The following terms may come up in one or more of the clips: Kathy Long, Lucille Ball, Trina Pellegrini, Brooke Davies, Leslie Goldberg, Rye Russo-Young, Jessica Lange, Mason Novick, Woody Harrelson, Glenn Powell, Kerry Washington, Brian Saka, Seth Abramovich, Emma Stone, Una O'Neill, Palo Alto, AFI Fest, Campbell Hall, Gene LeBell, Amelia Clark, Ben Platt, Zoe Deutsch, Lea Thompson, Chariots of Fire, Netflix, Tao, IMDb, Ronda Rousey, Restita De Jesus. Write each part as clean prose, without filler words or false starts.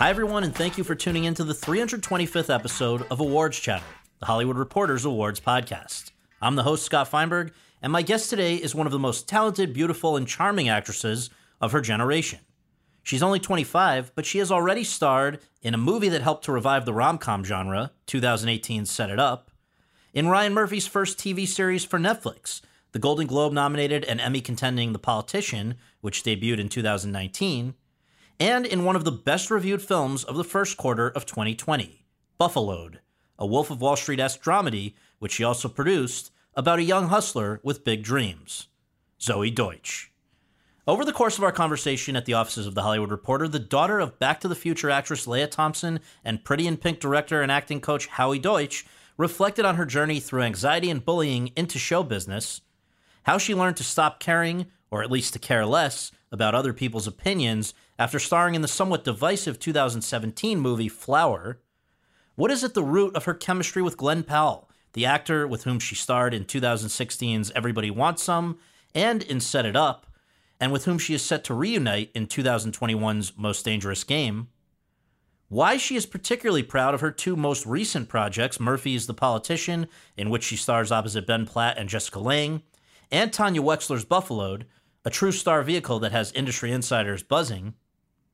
Hi, everyone, and thank you for tuning in to the 325th episode of Awards Chatter, the Hollywood Reporter's awards podcast. I'm the host, Scott Feinberg, and my guest today is one of the most talented, beautiful, and charming actresses of her generation. She's only 25, but she has already starred in a movie that helped to revive the rom-com genre, 2018's Set It Up, in Ryan Murphy's first TV series for Netflix, the Golden Globe-nominated and Emmy-contending The Politician, which debuted in 2019, and in one of the best-reviewed films of the first quarter of 2020, Buffaloed, a Wolf of Wall Street-esque dramedy, which she also produced, about a young hustler with big dreams, Zoe Deutsch. Over the course of our conversation at the offices of The Hollywood Reporter, the daughter of Back to the Future actress Lea Thompson and Pretty in Pink director and acting coach Howie Deutsch reflected on her journey through anxiety and bullying into show business, how she learned to stop caring, or at least to care less, about other people's opinions after starring in the somewhat divisive 2017 movie Flower. What is at the root of her chemistry with Glenn Powell, the actor with whom she starred in 2016's Everybody Wants Some and in Set It Up, and with whom she is set to reunite in 2021's Most Dangerous Game? Why she is particularly proud of her two most recent projects, Murphy's The Politician, in which she stars opposite Ben Platt and Jessica Lange, and Tanya Wexler's Buffaloed, a true star vehicle that has industry insiders buzzing,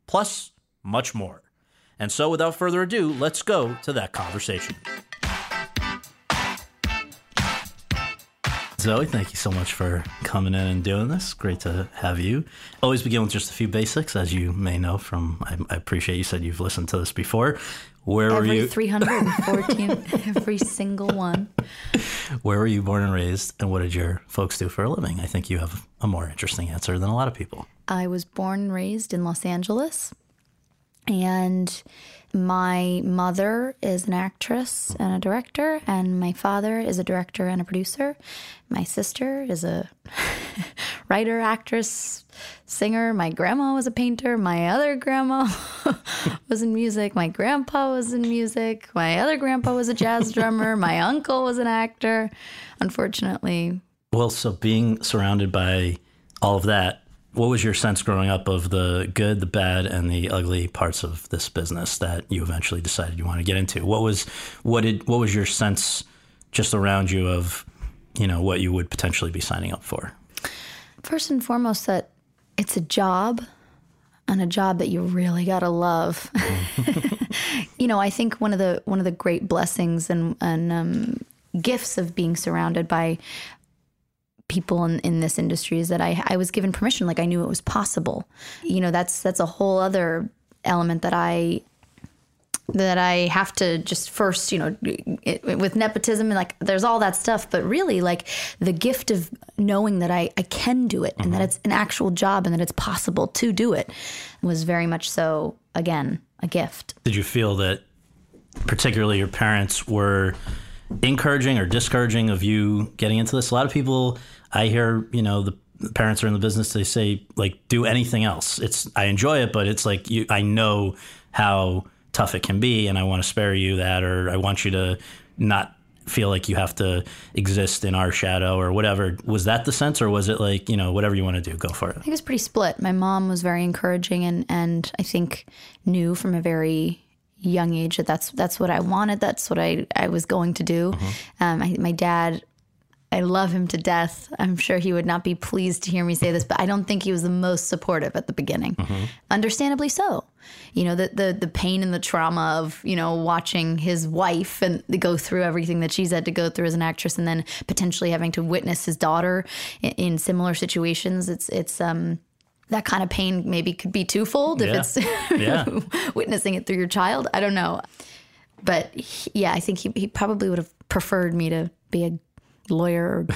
plus much more. And so without further ado, let's go to that conversation. Zoe, thank you so much for coming in and doing this. Great to have you. Always begin with just a few basics, as you may know from, I appreciate you said you've listened to this before. Where were you? Every 314, every single one. Where were you born and raised, and what did your folks do for a living? I think you have a more interesting answer than a lot of people. I was born and raised in Los Angeles, and my mother is an actress and a director, and my father is a director and a producer. My sister is a writer, actress, singer. My grandma was a painter. My other grandma was in music. My grandpa was in music. My other grandpa was a jazz drummer. My uncle was an actor, unfortunately. Well, so being surrounded by all of that, what was your sense growing up of the good, the bad, and the ugly parts of this business that you eventually decided you want to get into? What was your sense just around you of, you know, what you would potentially be signing up for? First and foremost, that it's a job, and a job that you really gotta love. You know, I think one of the great blessings and gifts of being surrounded by people in this industry is that I was given permission. Like, I knew it was possible. You know, that's a whole other element that I have to just first, you know, with nepotism and like, there's all that stuff, but really like the gift of knowing that I can do it, mm-hmm. and that it's an actual job and that it's possible to do it was very much so, again, a gift. Did you feel that particularly your parents were encouraging or discouraging of you getting into this? A lot of people I hear, you know, the parents are in the business, they say like, do anything else. I enjoy it, but it's like, I know how tough it can be, and I want to spare you that, or I want you to not feel like you have to exist in our shadow or whatever. Was that the sense, or was it like, you know, whatever you want to do, go for it? I think it was pretty split. My mom was very encouraging and I think knew from a very young age that's what I wanted. That's what I was going to do. Mm-hmm. My dad, I love him to death. I'm sure he would not be pleased to hear me say this, but I don't think he was the most supportive at the beginning. Mm-hmm. Understandably so. You know, the pain and the trauma of, you know, watching his wife and go through everything that she's had to go through as an actress, and then potentially having to witness his daughter in similar situations. It's that kind of pain maybe could be twofold if it's witnessing it through your child. I don't know. But I think he probably would have preferred me to be a lawyer,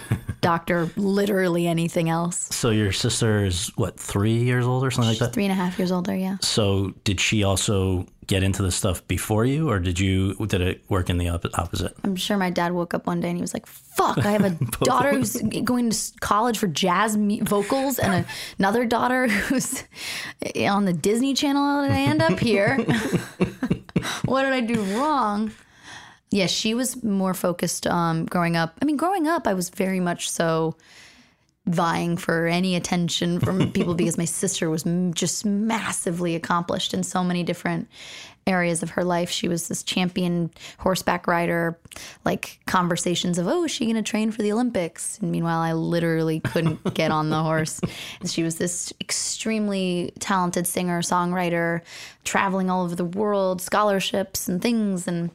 doctor, literally anything else. So your sister is, what, 3 years older, something She's like that? 3.5 years older, yeah. So did she also get into this stuff before you, or did it work in the opposite? I'm sure my dad woke up one day and he was like, fuck, I have a daughter who's going to college for jazz vocals and another daughter who's on the Disney Channel, and I end up here. What did I do wrong? Yeah, she was more focused growing up. I mean, growing up, I was very much so vying for any attention from people because my sister was just massively accomplished in so many different areas of her life. She was this champion horseback rider, like conversations of, oh, is she going to train for the Olympics? And meanwhile, I literally couldn't get on the horse. And she was this extremely talented singer, songwriter, traveling all over the world, scholarships and things, and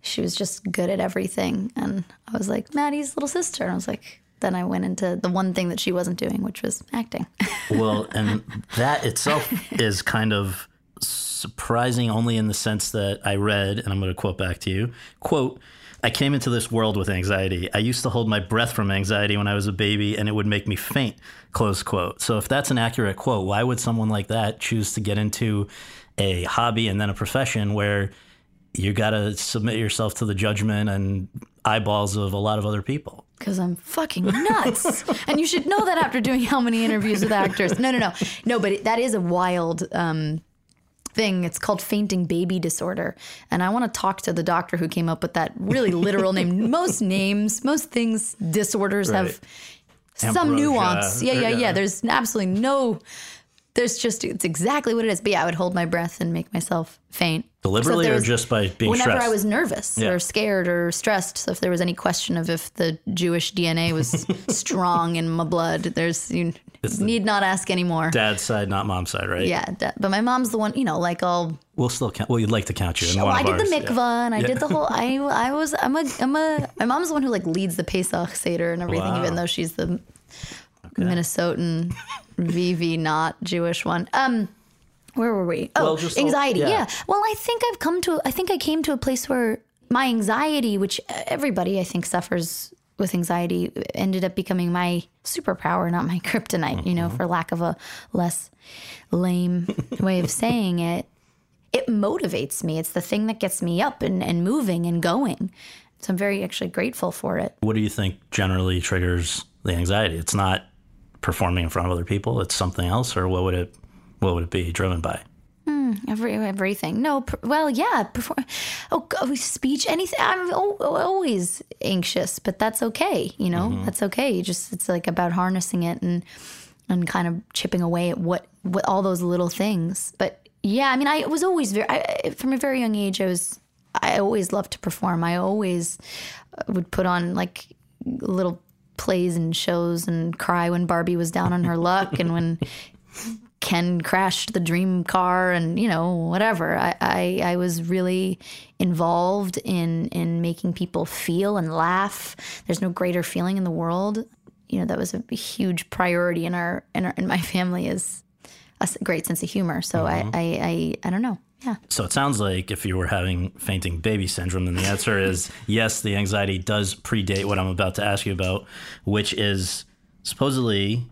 she was just good at everything. And I was like, Maddie's little sister. And I was like, then I went into the one thing that she wasn't doing, which was acting. Well, and that itself is kind of surprising only in the sense that I read, and I'm going to quote back to you, quote, "I came into this world with anxiety. I used to hold my breath from anxiety when I was a baby, and it would make me faint," close quote. So if that's an accurate quote, why would someone like that choose to get into a hobby and then a profession where you got to submit yourself to the judgment and eyeballs of a lot of other people? Because I'm fucking nuts. And you should know that after doing how many interviews with actors. No. No, but that is a wild thing. It's called fainting baby disorder. And I want to talk to the doctor who came up with that really literal name. Most names, most things, disorders right. have Ambrosia. Some nuance. Yeah. There's absolutely no... There's just, it's exactly what it is. But yeah, I would hold my breath and make myself faint. Deliberately or just by being stressed? Whenever I was nervous or scared or stressed. So if there was any question of if the Jewish DNA was strong in my blood, you need not ask anymore. Dad's side, not mom's side, right? Yeah. But my mom's the one, We'll still count. Well, you'd like to count you in one of ours. I did the mikvah and I did the whole, my mom's the one who like leads the Pesach Seder and everything, even though she's the... Minnesotan, VV, not Jewish one. Where were we? Oh, anxiety. Yeah. Well, I think I came to a place where my anxiety, which everybody I think suffers with anxiety, ended up becoming my superpower, not my kryptonite, for lack of a less lame way of saying it. It motivates me. It's the thing that gets me up and moving and going. So I'm very actually grateful for it. What do you think generally triggers the anxiety? It's not performing in front of other people, it's something else, or what would it be driven by? Everything. Speech, anything. I'm always anxious, but that's okay. That's okay. It's like about harnessing it and kind of chipping away at what all those little things. But yeah, I mean, I was always from a very young age, I always loved to perform. I always would put on like little plays and shows and cry when Barbie was down on her luck and when Ken crashed the dream car and, whatever. I was really involved in making people feel and laugh. There's no greater feeling in the world. That was a huge priority in my family, is a great sense of humor. So I don't know. Yeah. So it sounds like if you were having fainting baby syndrome, then the answer is yes, the anxiety does predate what I'm about to ask you about, which is supposedly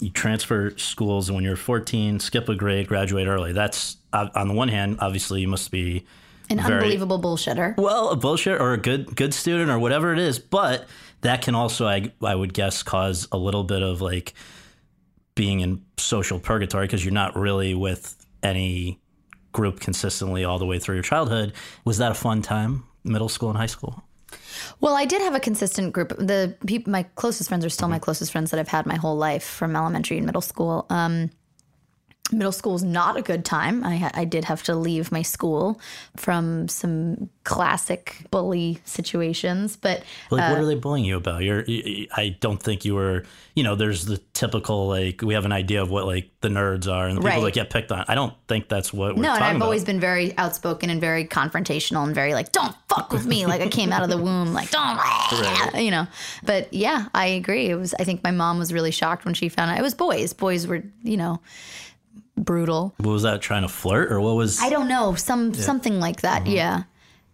you transfer schools and when you're 14, skip a grade, graduate early. That's, on the one hand, obviously you must be unbelievable bullshitter. Well, a bullshitter or a good student or whatever it is. But that can also, I would guess, cause a little bit of like being in social purgatory because you're not really with any group consistently all the way through your childhood. Was that a fun time, middle school and high school? Well, I did have a consistent group. My closest friends are still my closest friends that I've had my whole life from elementary and middle school. Middle school is not a good time. I did have to leave my school from some classic bully situations. But what are they bullying you about? I don't think you were, there's the typical, like, we have an idea of what, like, the nerds are and the people that get picked on. I don't think that's what we're talking about. No, and I've always been very outspoken and very confrontational and very, like, don't fuck with me. Like, I came out of the womb, like, don't, But, yeah, I agree. I think my mom was really shocked when she found out it was boys. Boys were, brutal. What was that, trying to flirt or what was? I don't know. Something like that. Yeah.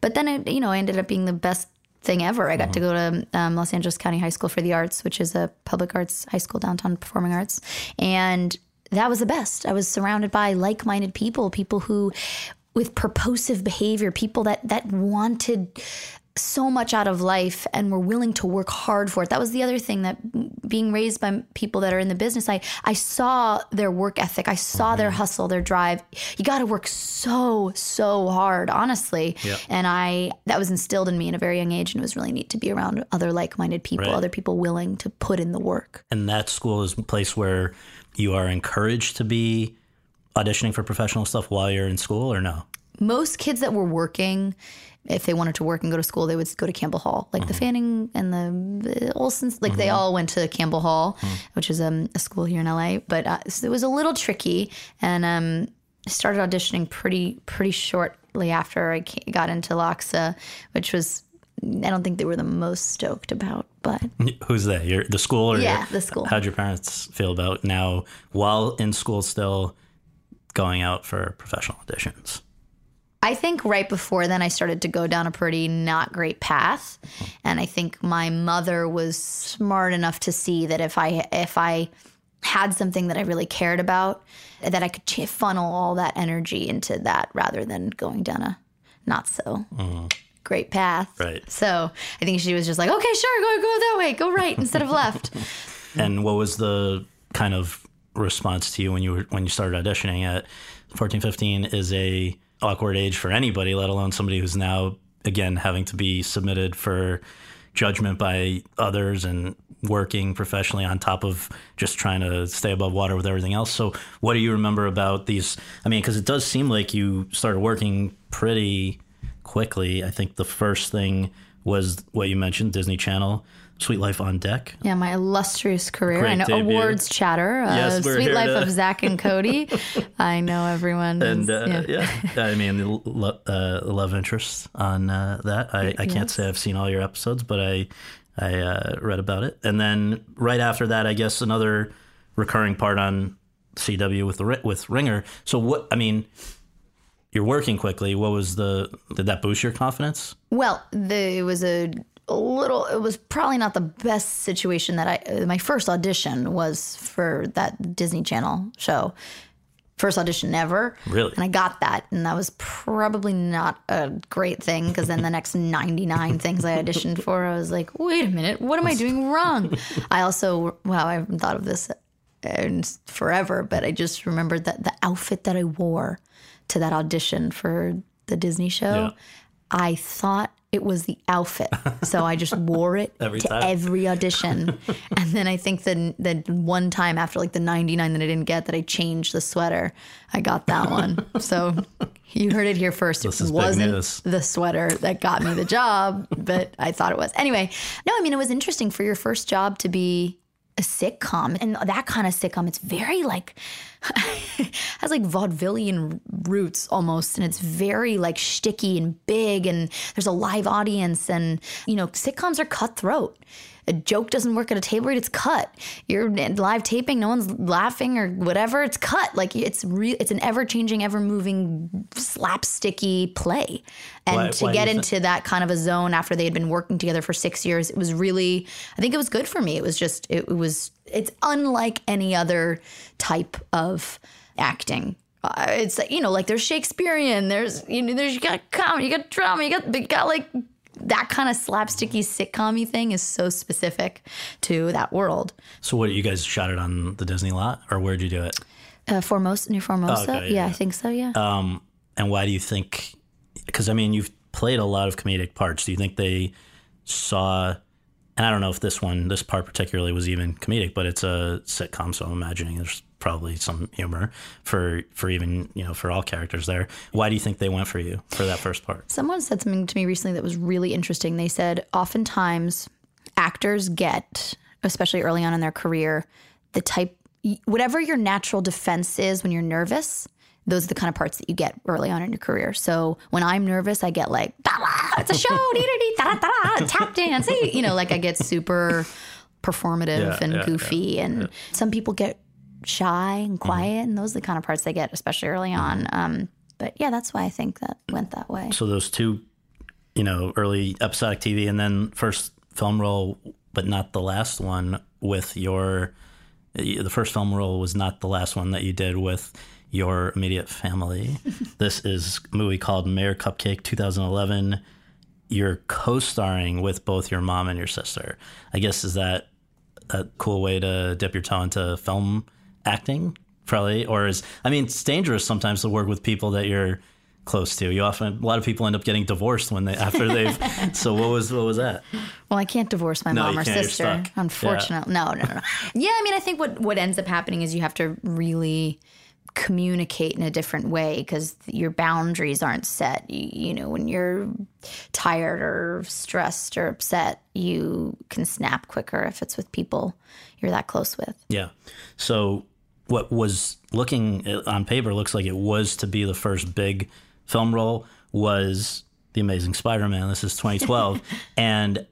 But then I ended up being the best thing ever. I got to go to Los Angeles County High School for the Arts, which is a public arts high school, downtown performing arts. And that was the best. I was surrounded by like-minded people, people who with purposive behavior, people that wanted so much out of life and were willing to work hard for it. That was the other thing, that being raised by people that are in the business, I saw their work ethic. I saw their hustle, their drive. You got to work so hard, honestly. Yep. And that was instilled in me at a very young age, and it was really neat to be around other like-minded people, other people willing to put in the work. And that school is a place where you are encouraged to be auditioning for professional stuff while you're in school, or no? Most kids that were working, if they wanted to work and go to school, they would go to Campbell Hall. Like the Fanning and the Olsons, like they all went to Campbell Hall, which is a school here in LA. But so it was a little tricky, and I started auditioning pretty shortly after I got into LOXA, which was, I don't think they were the most stoked about. But who's they? The school? Or yeah, the school. How'd your parents feel about now, while in school still, going out for professional auditions? I think right before then I started to go down a pretty not great path. And I think my mother was smart enough to see that if I had something that I really cared about, that I could funnel all that energy into that rather than going down a not so great path. Right. So I think she was just like, okay, sure, go that way, go right instead of left. And what was the kind of response to you when you started auditioning at 14, 15 is a awkward age for anybody, let alone somebody who's now, again, having to be submitted for judgment by others and working professionally on top of just trying to stay above water with everything else. So what do you remember about these? I mean, because it does seem like you started working pretty quickly. I think the first thing was what you mentioned, Disney Channel, Suite Life on Deck. Yeah, my illustrious career. Great I know debut. Awards chatter. Yes, Suite Life of Zach and Cody. I know everyone. And I mean, the love interest on that. I can't say I've seen all your episodes, but I read about it. And then right after that, I guess another recurring part on CW with Ringer. So what I mean, you're working quickly. What was did that boost your confidence? Well, it was it was probably not the best situation that my first audition was for that Disney Channel show. First audition ever. Really? And I got that. And that was probably not a great thing, because then the next 99 things I auditioned for, I was like, wait a minute, what am I doing wrong? I also, I haven't thought of this in forever, but I just remembered that the outfit that I wore to that audition for the Disney show, I thought it was the outfit. So I just wore it every audition. And then I think the one time after like the 99 that I didn't get, that I changed the sweater, I got that one. So you heard it here first. It wasn't the sweater that got me the job, but I thought it was. Anyway, no, I mean, it was interesting for your first job to be a sitcom, and that kind of sitcom, it's very like, has like vaudevillian roots almost. And it's very like shticky and big, and there's a live audience, and, you know, sitcoms are cutthroat. A joke doesn't work at a table read, it's cut. You're live taping, no one's laughing or whatever, it's cut. Like it's an ever-changing, ever-moving, slapsticky play. And to get into that kind of a zone after they had been working together for 6 years, it was really, I think it was good for me. It was just, it's unlike any other type of acting. It's, you know, like there's Shakespearean, there's, you know, you got comedy, you got drama, you got like, that kind of slapsticky sitcom-y thing is so specific to that world. So what, you guys shot it on the Disney lot, or where'd you do it? Formosa, near Formosa. Oh, okay, yeah, I think so, yeah. And why do you think, because I mean, you've played a lot of comedic parts. Do you think they saw, and I don't know if this part particularly was even comedic, but it's a sitcom, so I'm imagining there's probably some humor for even, you know, for all characters there. Why do you think they went for you for that first part? Someone said something to me recently that was really interesting. They said, oftentimes actors get, especially early on in their career, whatever your natural defense is when you're nervous, those are the kind of parts that you get early on in your career. So when I'm nervous, I get like, it's a show, tap dance, you know, like I get super performative and goofy. And some people get shy and quiet, and those are the kind of parts they get, especially early on. But yeah, that's why I think that went that way. So those two you know, early episodic TV and then first film role, but not the last one with your, the first film role was not the last one that you did with your immediate family. This is a movie called Mayor Cupcake 2011. You're co-starring with both your mom and your sister. I guess, is that a cool way to dip your toe into film acting? Probably. Or is, I mean, it's dangerous sometimes to work with people that you're close to. You often, a lot of people end up getting divorced when they, after they've, so what was that? Well, I can't divorce my mom or sister, unfortunately. Yeah. No. Yeah. I mean, I think what ends up happening is you have to really communicate in a different way because your boundaries aren't set. You know, when you're tired or stressed or upset, you can snap quicker if it's with people you're that close with. Yeah. So what was looking on paper looks like it was to be the first big film role was The Amazing Spider-Man. This is 2012. And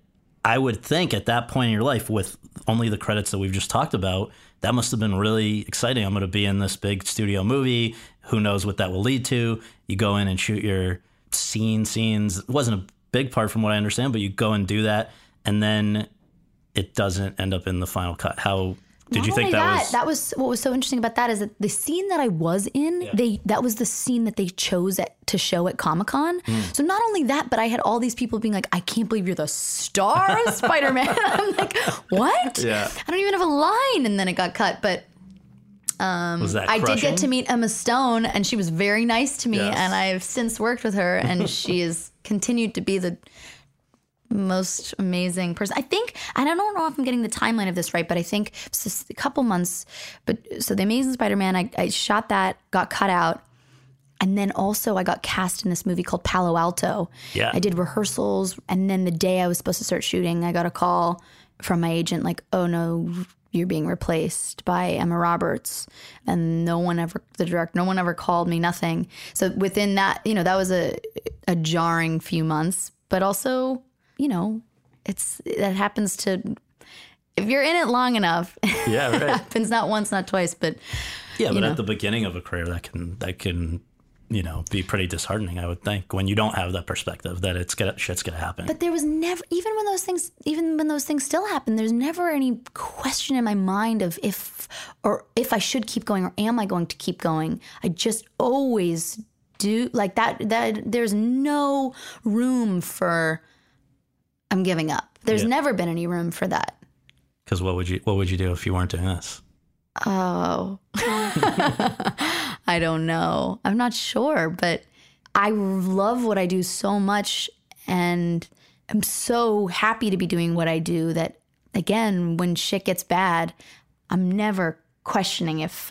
I would think at that point in your life, with only the credits that we've just talked about, that must have been really exciting. I'm going to be in this big studio movie. Who knows what that will lead to? You go in and shoot your scenes. It wasn't a big part from what I understand, but you go and do that, and then it doesn't end up in the final cut. How did you think that was what was so interesting about that is that the scene that I was in, that was the scene that they chose to show at Comic-Con. Mm. So not only that, but I had all these people being like, I can't believe you're the star of Spider-Man. I'm like, what? Yeah. I don't even have a line. And then it got cut. But was that crushing? I did get to meet Emma Stone, and she was very nice to me. Yes. And I've since worked with her, and she has continued to be the most amazing person. I think, and I don't know if I'm getting the timeline of this right, but I think it's just a couple months. But so The Amazing Spider-Man, I shot that, got cut out. And then also I got cast in this movie called Palo Alto. Yeah. I did rehearsals. And then the day I was supposed to start shooting, I got a call from my agent like, oh no, you're being replaced by Emma Roberts. And no one ever called me, nothing. So within that, you know, that was a jarring few months, but also, you know, that happens to, if you're in it long enough, yeah, right. It happens not once, not twice, but yeah, but at the beginning of a career that can, you know, be pretty disheartening, I would think, when you don't have that perspective that shit's gonna happen. But there was never, even when those things still happen, there's never any question in my mind of if I should keep going or am I going to keep going. I just always do like that there's no room for I'm giving up. There's never been any room for that. Because what would you do if you weren't doing this? Oh, I don't know. I'm not sure, but I love what I do so much, and I'm so happy to be doing what I do that, again, when shit gets bad, I'm never questioning if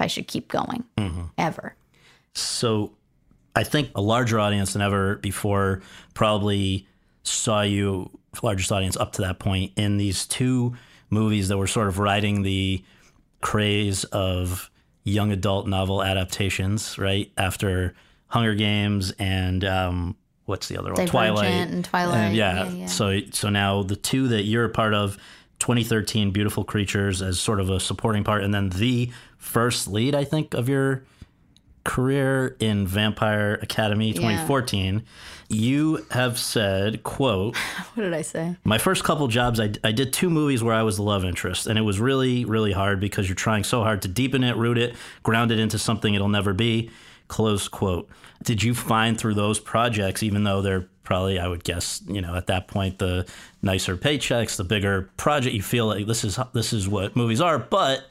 I should keep going, ever. So I think a larger audience than ever before probably saw you, largest audience up to that point, in these two movies that were sort of riding the craze of young adult novel adaptations, right? After Hunger Games and what's the other one? Twilight. And yeah. So now the two that you're a part of, 2013, Beautiful Creatures as sort of a supporting part, and then the first lead, I think, of your career in Vampire Academy 2014, you have said, quote, what did I say? My first couple jobs, I did two movies where I was the love interest, and it was really, really hard because you're trying so hard to deepen it, root it, ground it into something it'll never be, close quote. Did you find through those projects, even though they're probably, I would guess, you know, at that point, the nicer paychecks, the bigger project, you feel like this is what movies are, but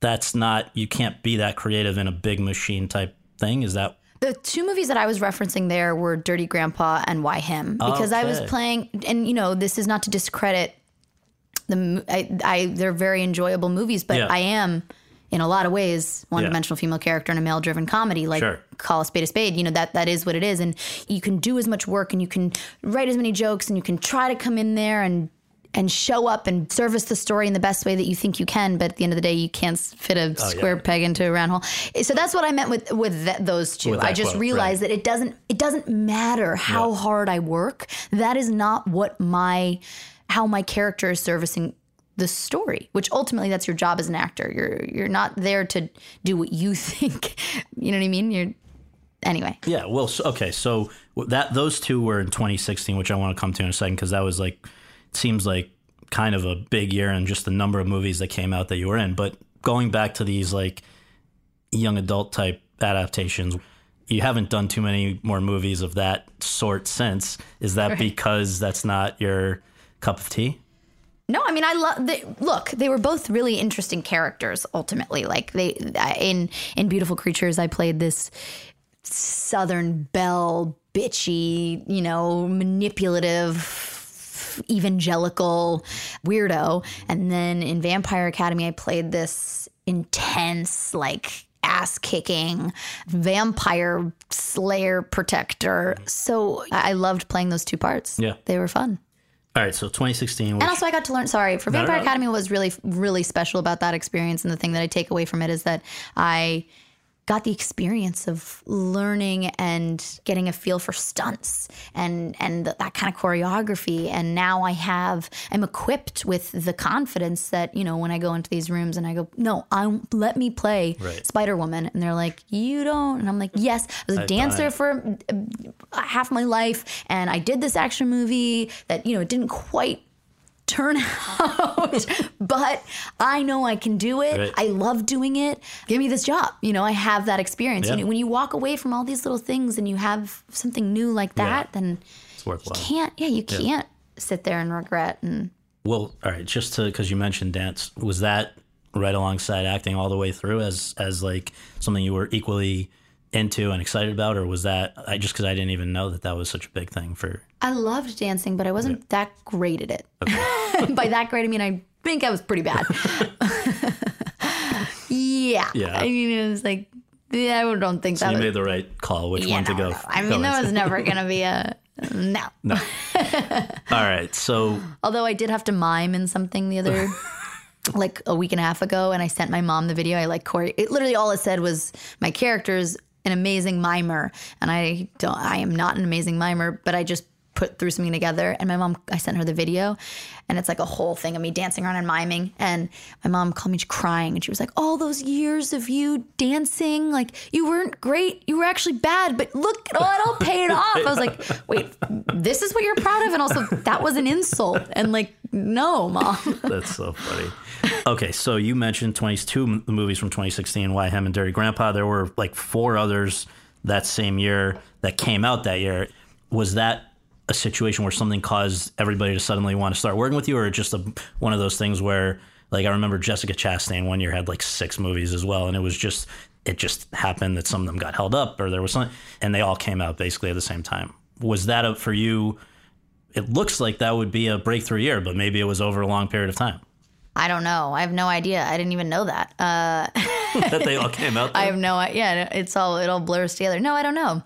that's not, you can't be that creative in a big machine type thing. Is that? The two movies that I was referencing there were Dirty Grandpa and Why Him? Because I was playing, and you know, this is not to discredit them. They're very enjoyable movies, but I am in a lot of ways one dimensional female character in a male driven comedy, like call a spade, you know, that is what it is. And you can do as much work and you can write as many jokes and you can try to come in there and show up and service the story in the best way that you think you can. But at the end of the day, you can't fit a square peg into a round hole. So that's what I meant with those two. I just realized that it doesn't matter how hard I work. That is not how my character is servicing the story, which ultimately that's your job as an actor. You're not there to do what you think. You know what I mean? Anyway. Yeah. Well, okay. So that those two were in 2016, which I want to come to in a second, because that was like, it seems like kind of a big year, and just the number of movies that came out that you were in. But going back to these like young adult type adaptations, you haven't done too many more movies of that sort since. Is that because that's not your cup of tea? No, I mean, I love – look, they were both really interesting characters ultimately. Like they in Beautiful Creatures, I played this Southern belle, bitchy, you know, manipulative, evangelical weirdo. And then in Vampire Academy, I played this intense, like, ass-kicking vampire slayer protector. So I loved playing those two parts. Yeah. They were fun. All right, so 2016. And also I got to learn, Vampire Academy was really, really special about that experience. And the thing that I take away from it is that I got the experience of learning and getting a feel for stunts and that kind of choreography. And now I'm equipped with the confidence that, you know, when I go into these rooms and I go, no, let me play Spider-Woman. And they're like, you don't. And I'm like, yes, I was a dancer for half my life. And I did this action movie that, you know, it didn't quite turn out, but I know I can do it. Right. I love doing it. Give me this job. You know, I have that experience. Yeah. You know, when you walk away from all these little things and you have something new like that, then it's worthwhile. You can't sit there and regret. And well, all right, just to, because you mentioned dance, was that right alongside acting all the way through as like something you were equally into and excited about, or was that just because I didn't even know that was such a big thing for? I loved dancing, but I wasn't that great at it. Okay. By that great, I mean I think I was pretty bad. Yeah. I mean, it was like I don't think so. You made the right call, which one to go. I mean, that was never gonna be a no. No. All right. So, although I did have to mime in something the other. Like a week and a half ago, and I sent my mom the video. I like Corey. It literally all it said was my character's an amazing mimer, and I am not an amazing mimer, but I just threw something together. And my mom, I sent her the video, and it's like a whole thing of me dancing around and miming. And my mom called me crying, and she was like, all those years of you dancing, like you weren't great, you were actually bad, but look, it all paid off. I was like, wait, this is what you're proud of? And also that was an insult. And like, no, Mom. That's so funny. Okay, so you mentioned 22 movies from 2016, Why Him and Dirty Grandpa. There were like 4 others that same year that came out that year. Was that a situation where something caused everybody to suddenly want to start working with you, or just one of those things where, like, I remember Jessica Chastain one year had like 6 movies as well, and it just happened that some of them got held up, or there was something, and they all came out basically at the same time. Was that for you? It looks like that would be a breakthrough year, but maybe it was over a long period of time. I don't know. I have no idea. I didn't even know that. That they all came out. There? I have no idea. Yeah, it all blurs together. No, I don't know.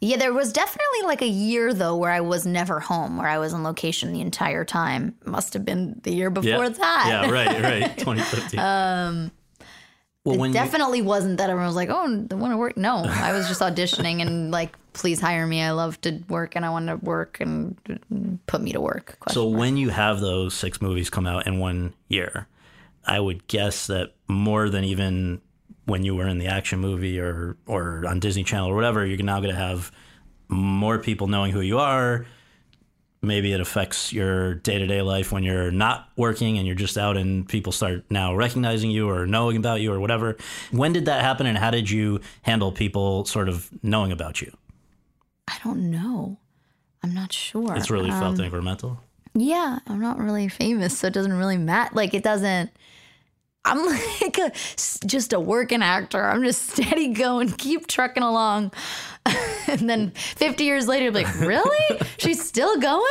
Yeah, there was definitely like a year, though, where I was never home, where I was on location the entire time. Must have been the year before that. Yeah, right. 2015. Well, it definitely wasn't that everyone was like, oh, I want to work. No, I was just auditioning and like, please hire me. I love to work and I want to work and put me to work. When you have those 6 movies come out in one year, I would guess that more than even when you were in the action movie or on Disney Channel or whatever, you're now going to have more people knowing who you are. Maybe it affects your day-to-day life when you're not working and you're just out, and people start now recognizing you or knowing about you or whatever. When did that happen, and how did you handle people sort of knowing about you? I don't know. I'm not sure. It's really felt incremental. Yeah, I'm not really famous, so it doesn't really matter. Like, it doesn't. I'm like just a working actor. I'm just steady going, keep trucking along. And then 50 years later, I'm like, really? She's still going?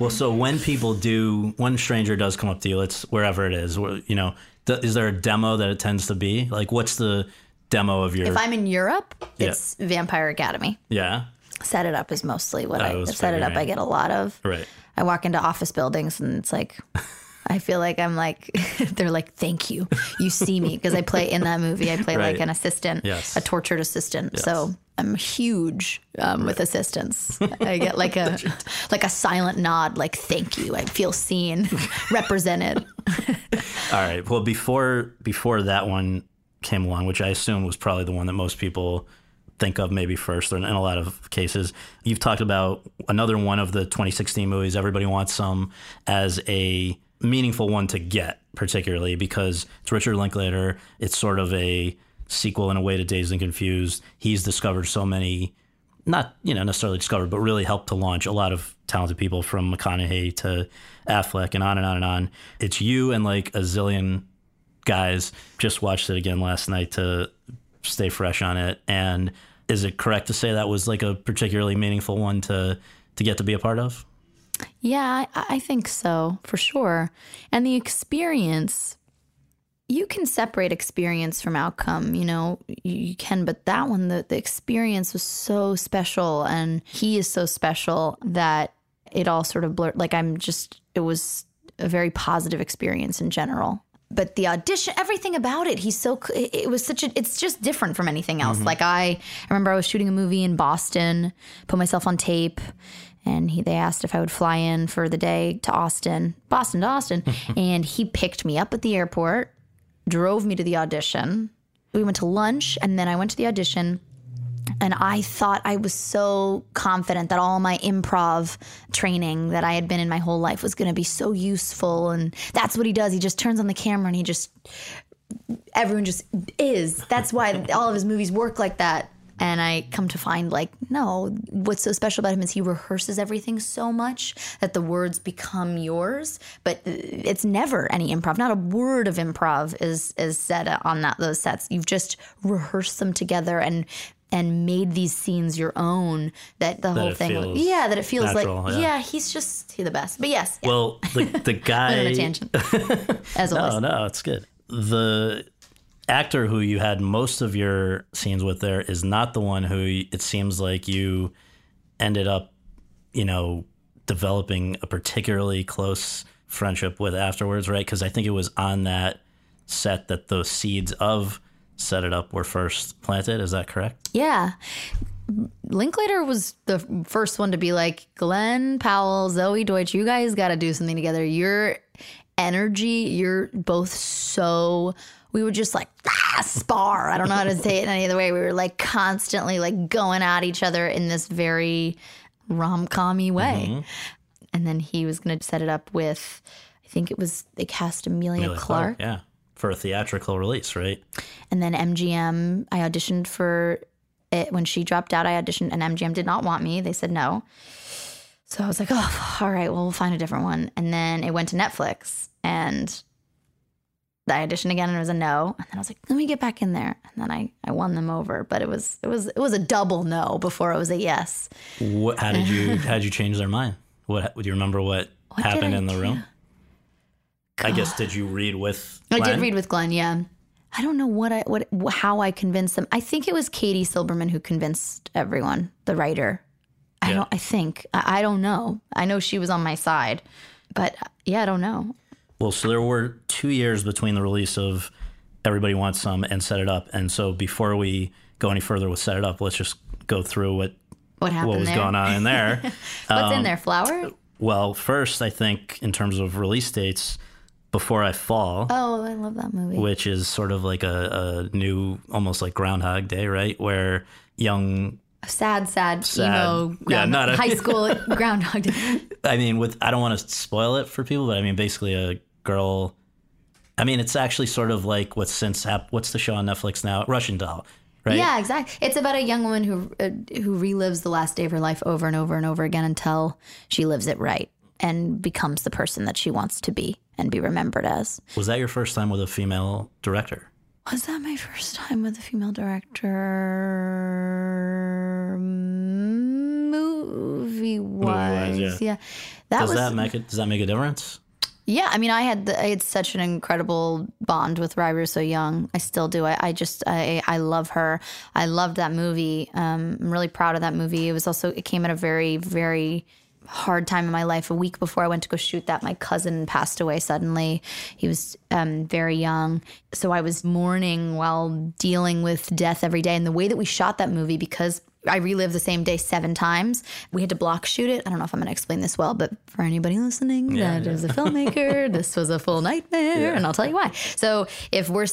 Well, so when stranger does come up to you, it's wherever it is, you know, is there a demo that it tends to be? Like, what's the demo of your? If I'm in Europe, it's Vampire Academy. Yeah. Set it up is mostly what I set it up. I get a lot of. Right. I walk into office buildings and it's like. I feel like I'm like, they're like, thank you. You see me. Because I play in that movie. I play like an assistant, a tortured assistant. Yes. So I'm huge with assistants. I get like a silent nod, like, thank you. I feel seen, represented. All right. Well, before that one came along, which I assume was probably the one that most people think of maybe first in a lot of cases. You've talked about another one of the 2016 movies, Everybody Wants Some, as a meaningful one to get, particularly because it's Richard Linklater. It's sort of a sequel in a way to Dazed and Confused. He's discovered so many, not necessarily discovered, but really helped to launch a lot of talented people, from McConaughey to Affleck and on and on and on. It's you and like a zillion guys. Just watched it again last night to stay fresh on it. And is it correct to say that was like a particularly meaningful one to get to be a part of? Yeah, I think so, for sure. And the experience, you can separate experience from outcome, you can, but that one, the experience was so special, and he is so special that it all sort of blurred. It was a very positive experience in general. But the audition, everything about it, it's just different from anything else. Mm-hmm. I remember I was shooting a movie in Boston, put myself on tape, and they asked if I would fly in for the day to Boston, and he picked me up at the airport, drove me to the audition. We went to lunch, and then I went to the audition. And I thought I was so confident that all my improv training that I had been in my whole life was going to be so useful. And that's what he does. He just turns on the camera and everyone just is. That's why all of his movies work like that. And I come to find, no, what's so special about him is he rehearses everything so much that the words become yours. But it's never any improv. Not a word of improv is said on those sets. You've just rehearsed them together and made these scenes your own, that it feels natural, he's the best. But yes. Yeah. Well, the guy. Went on a tangent, as always. No, it's good. The actor who you had most of your scenes with there is not the one who it seems like you ended up, developing a particularly close friendship with afterwards, right? Because I think it was on that set that the seeds of Set It Up were first planted. Is that correct? Yeah. Linklater was the first one to be like, Glenn Powell, Zoe Deutsch, you guys got to do something together. Your energy, you're both so... We were just spar. I don't know how to say it in any other way. We were constantly going at each other in this very rom-com-y way. Mm-hmm. And then he was going to set it up with, I think it was, they cast Amelia Clark. Yeah. For a theatrical release, right? And then MGM, I auditioned for it. When she dropped out, I auditioned, and MGM did not want me. They said no. So I was like, oh, all right, well, we'll find a different one. And then it went to Netflix, and I auditioned again, and it was a no. And then I was like, let me get back in there. And then I won them over, but it was a double no before it was a yes. How did you change their mind? Do you remember what happened in the room? God. I guess, did you read with Glenn? I did read with Glenn, yeah. I don't know how I convinced them. I think it was Katie Silberman who convinced everyone, the writer. I don't know. I know she was on my side, but I don't know. Well, so there were 2 years between the release of Everybody Wants Some and Set It Up. And so before we go any further with Set It Up, let's just go through what was going on in there. What's in there, Flower? Well, first, I think in terms of release dates, Before I Fall. Oh, I love that movie. Which is sort of like a new, almost like Groundhog Day, right? Where young... Sad emo high school Groundhog Day. I don't want to spoil it for people, but basically a girl... it's actually sort of like what's the show on Netflix now? Russian Doll, right? Yeah, exactly. It's about a young woman who relives the last day of her life over and over and over again until she lives it right and becomes the person that she wants to be and be remembered as. Was that your first time with a female director? Was that my first time with a female director? Movie-wise, yeah. Does that make a difference? Yeah, I had such an incredible bond with Rye Russo-Young. I still do. I love her. I loved that movie. I'm really proud of that movie. It came at a very, very hard time in my life. A week before I went to go shoot that, my cousin passed away suddenly. He was very young. So I was mourning while dealing with death every day. And the way that we shot that movie, because I relived the same day 7 times. We had to block shoot it. I don't know if I'm going to explain this well, but for anybody listening that is a filmmaker, this was a full nightmare, and I'll tell you why. So if we're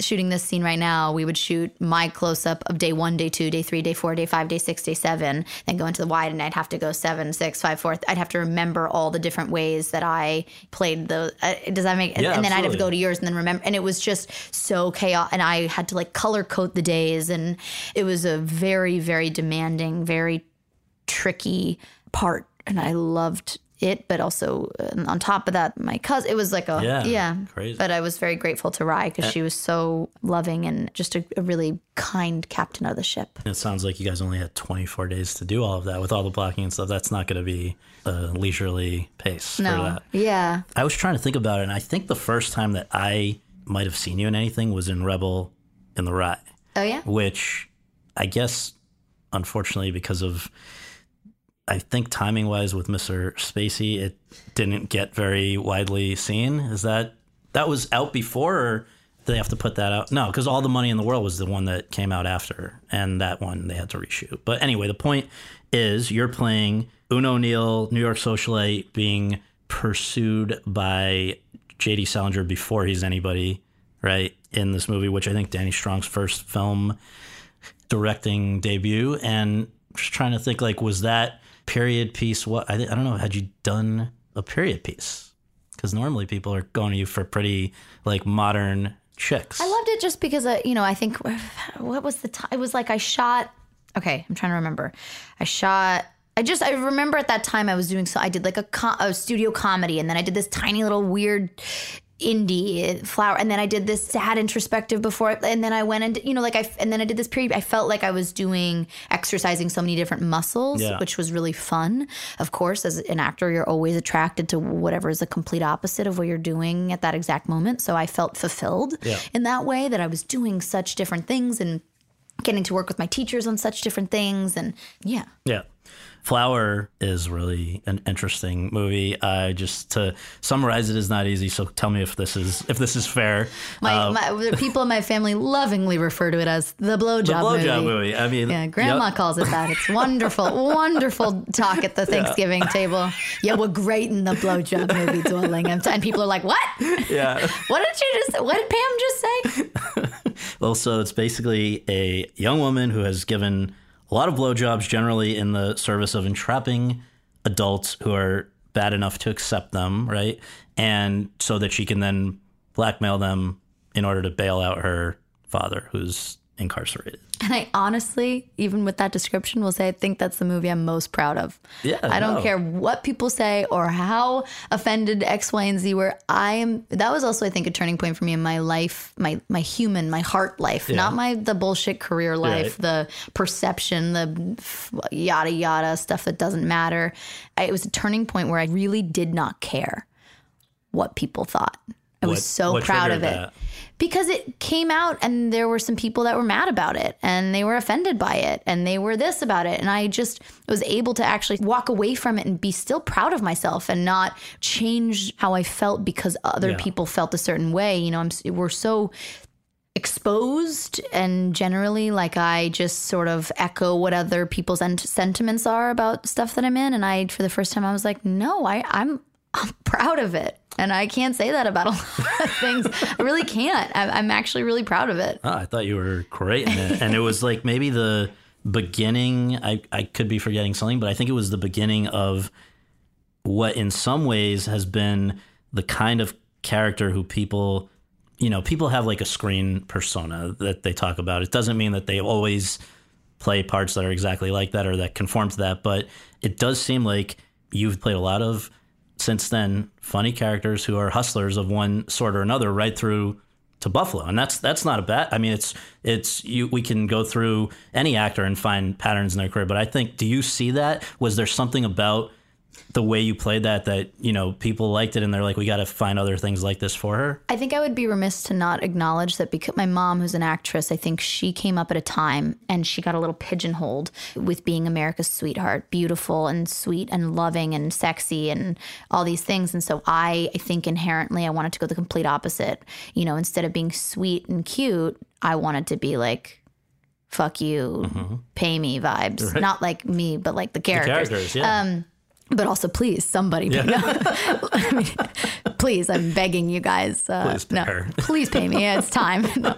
shooting this scene right now, we would shoot my close-up of day 1, day 2, day 3, day 4, day 5, day 6, day 7, then go into the wide, and I'd have to go 7, 6, 5, 4. I'd have to remember all the different ways that I played the does that make sense? Yeah, and then absolutely. I'd have to go to yours and then remember. And it was just so chaotic. And I had to like color code the days. And it was a very, very demanding, very tricky part, and I loved it, but also on top of that, my cousin, it was like a crazy. But I was very grateful to Rye because she was so loving and just a really kind captain of the ship. It sounds like you guys only had 24 days to do all of that with all the blocking and stuff. That's not going to be a leisurely pace for that. Yeah. I was trying to think about it, and I think the first time that I might have seen you in anything was in Rebel in the Rye. Oh, yeah? Which I guess, unfortunately, because of, I think timing-wise with Mr. Spacey, it didn't get very widely seen. Is that was out before, or did they have to put that out? No, because All the Money in the World was the one that came out after, and that one they had to reshoot. But anyway, the point is you're playing Una O'Neill, New York socialite, being pursued by J.D. Salinger before he's anybody, right, in this movie, which I think Danny Strong's first film directing debut. And just trying to think, like, was that period piece? What I don't know. Had you done a period piece? Because normally people are going to you for pretty like modern chicks. I loved it just because I think what was the time? It was like I shot. Okay, I'm trying to remember. I remember at that time I was doing. So I did like a studio comedy, and then I did this tiny little weird indie flower, and then I did this sad introspective before, and then I went and and then I did this period. I felt like I was exercising so many different muscles, which was really fun. Of course, as an actor, you're always attracted to whatever is the complete opposite of what you're doing at that exact moment. So I felt fulfilled in that way, that I was doing such different things and getting to work with my teachers on such different things, and Flower is really an interesting movie. Just to summarize it is not easy, so tell me if this is fair. The people in my family lovingly refer to it as the blowjob movie. I mean, Grandma calls it that. It's wonderful, wonderful talk at the Thanksgiving table. Yeah, we're great in the blowjob movie, darling. And people are like, what? Yeah. What did Pam just say? Well, so it's basically a young woman who has given a lot of blowjobs, generally in the service of entrapping adults who are bad enough to accept them, right? And so that she can then blackmail them in order to bail out her father, who's incarcerated. And I honestly, even with that description, will say I think that's the movie I'm most proud of. Yeah, I don't care what people say or how offended X, Y, and Z were. That was also, I think, a turning point for me in my life, my human, my heart life, not the bullshit career life, the perception, the yada yada stuff that doesn't matter. It was a turning point where I really did not care what people thought. I was so proud of it. That? Because it came out and there were some people that were mad about it and they were offended by it and they were this about it. And I just was able to actually walk away from it and be still proud of myself and not change how I felt because other people felt a certain way. We're so exposed, and generally I just sort of echo what other people's sentiments are about stuff that I'm in. And I, for the first time, I was like, no, I'm proud of it. And I can't say that about a lot of things. I really can't. I'm actually really proud of it. Oh, I thought you were great in it. And it was like maybe the beginning. I could be forgetting something, but I think it was the beginning of what in some ways has been the kind of character who people, people have like a screen persona that they talk about. It doesn't mean that they always play parts that are exactly like that or that conform to that. But it does seem like you've played a lot of, since then, funny characters who are hustlers of one sort or another, right through to Buffalo. And that's not a bad, I mean, we can go through any actor and find patterns in their career, but I think, do you see that? Was there something about the way you played that, people liked it and they're like, we got to find other things like this for her? I think I would be remiss to not acknowledge that, because my mom, who's an actress, I think she came up at a time and she got a little pigeonholed with being America's sweetheart, beautiful and sweet and loving and sexy and all these things. And so I think inherently I wanted to go the complete opposite. Instead of being sweet and cute, I wanted to be like fuck you, pay me vibes. Right. Not like me, but like the characters. Yeah. But also, please, somebody pay me. I mean, please, I'm begging you guys. Please pay her. Please pay me. Yeah, it's time. No.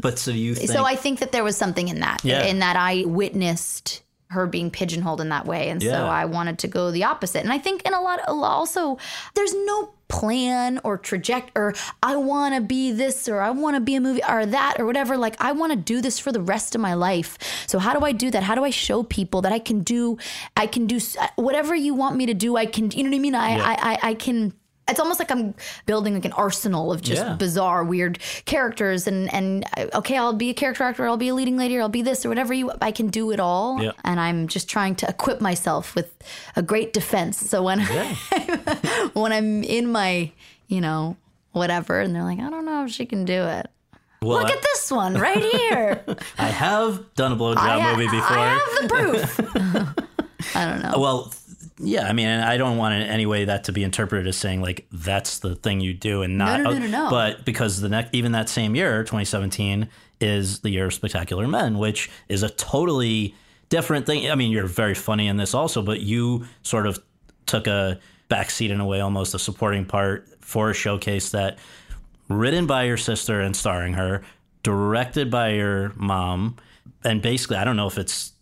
But so you think... So I think that there was something in that. Yeah. In that I witnessed her being pigeonholed in that way. And so I wanted to go the opposite. And I think in also, there's no plan or trajectory or I want to be this or I want to be a movie or that or whatever. Like, I want to do this for the rest of my life. So how do I do that? How do I show people that I can do whatever you want me to do? I can, you know what I mean? I can. It's almost like I'm building like an arsenal of just bizarre, weird characters and okay, I'll be a character actor, I'll be a leading lady, or I'll be this or whatever I can do it all. Yeah. And I'm just trying to equip myself with a great defense. So when, when I'm in my, you know, whatever, and they're like, I don't know if she can do it. Well, look at this one right here. I have done a blowjob movie before. I have the proof. I don't know. Well, yeah, I mean, I don't want in any way that to be interpreted as saying, like, that's the thing you do and not... No. But because even that same year, 2017, is the year of Spectacular Men, which is a totally different thing. I mean, you're very funny in this also, but you sort of took a backseat in a way, almost a supporting part for a showcase that written by your sister and starring her, directed by your mom, and basically, I don't know if it's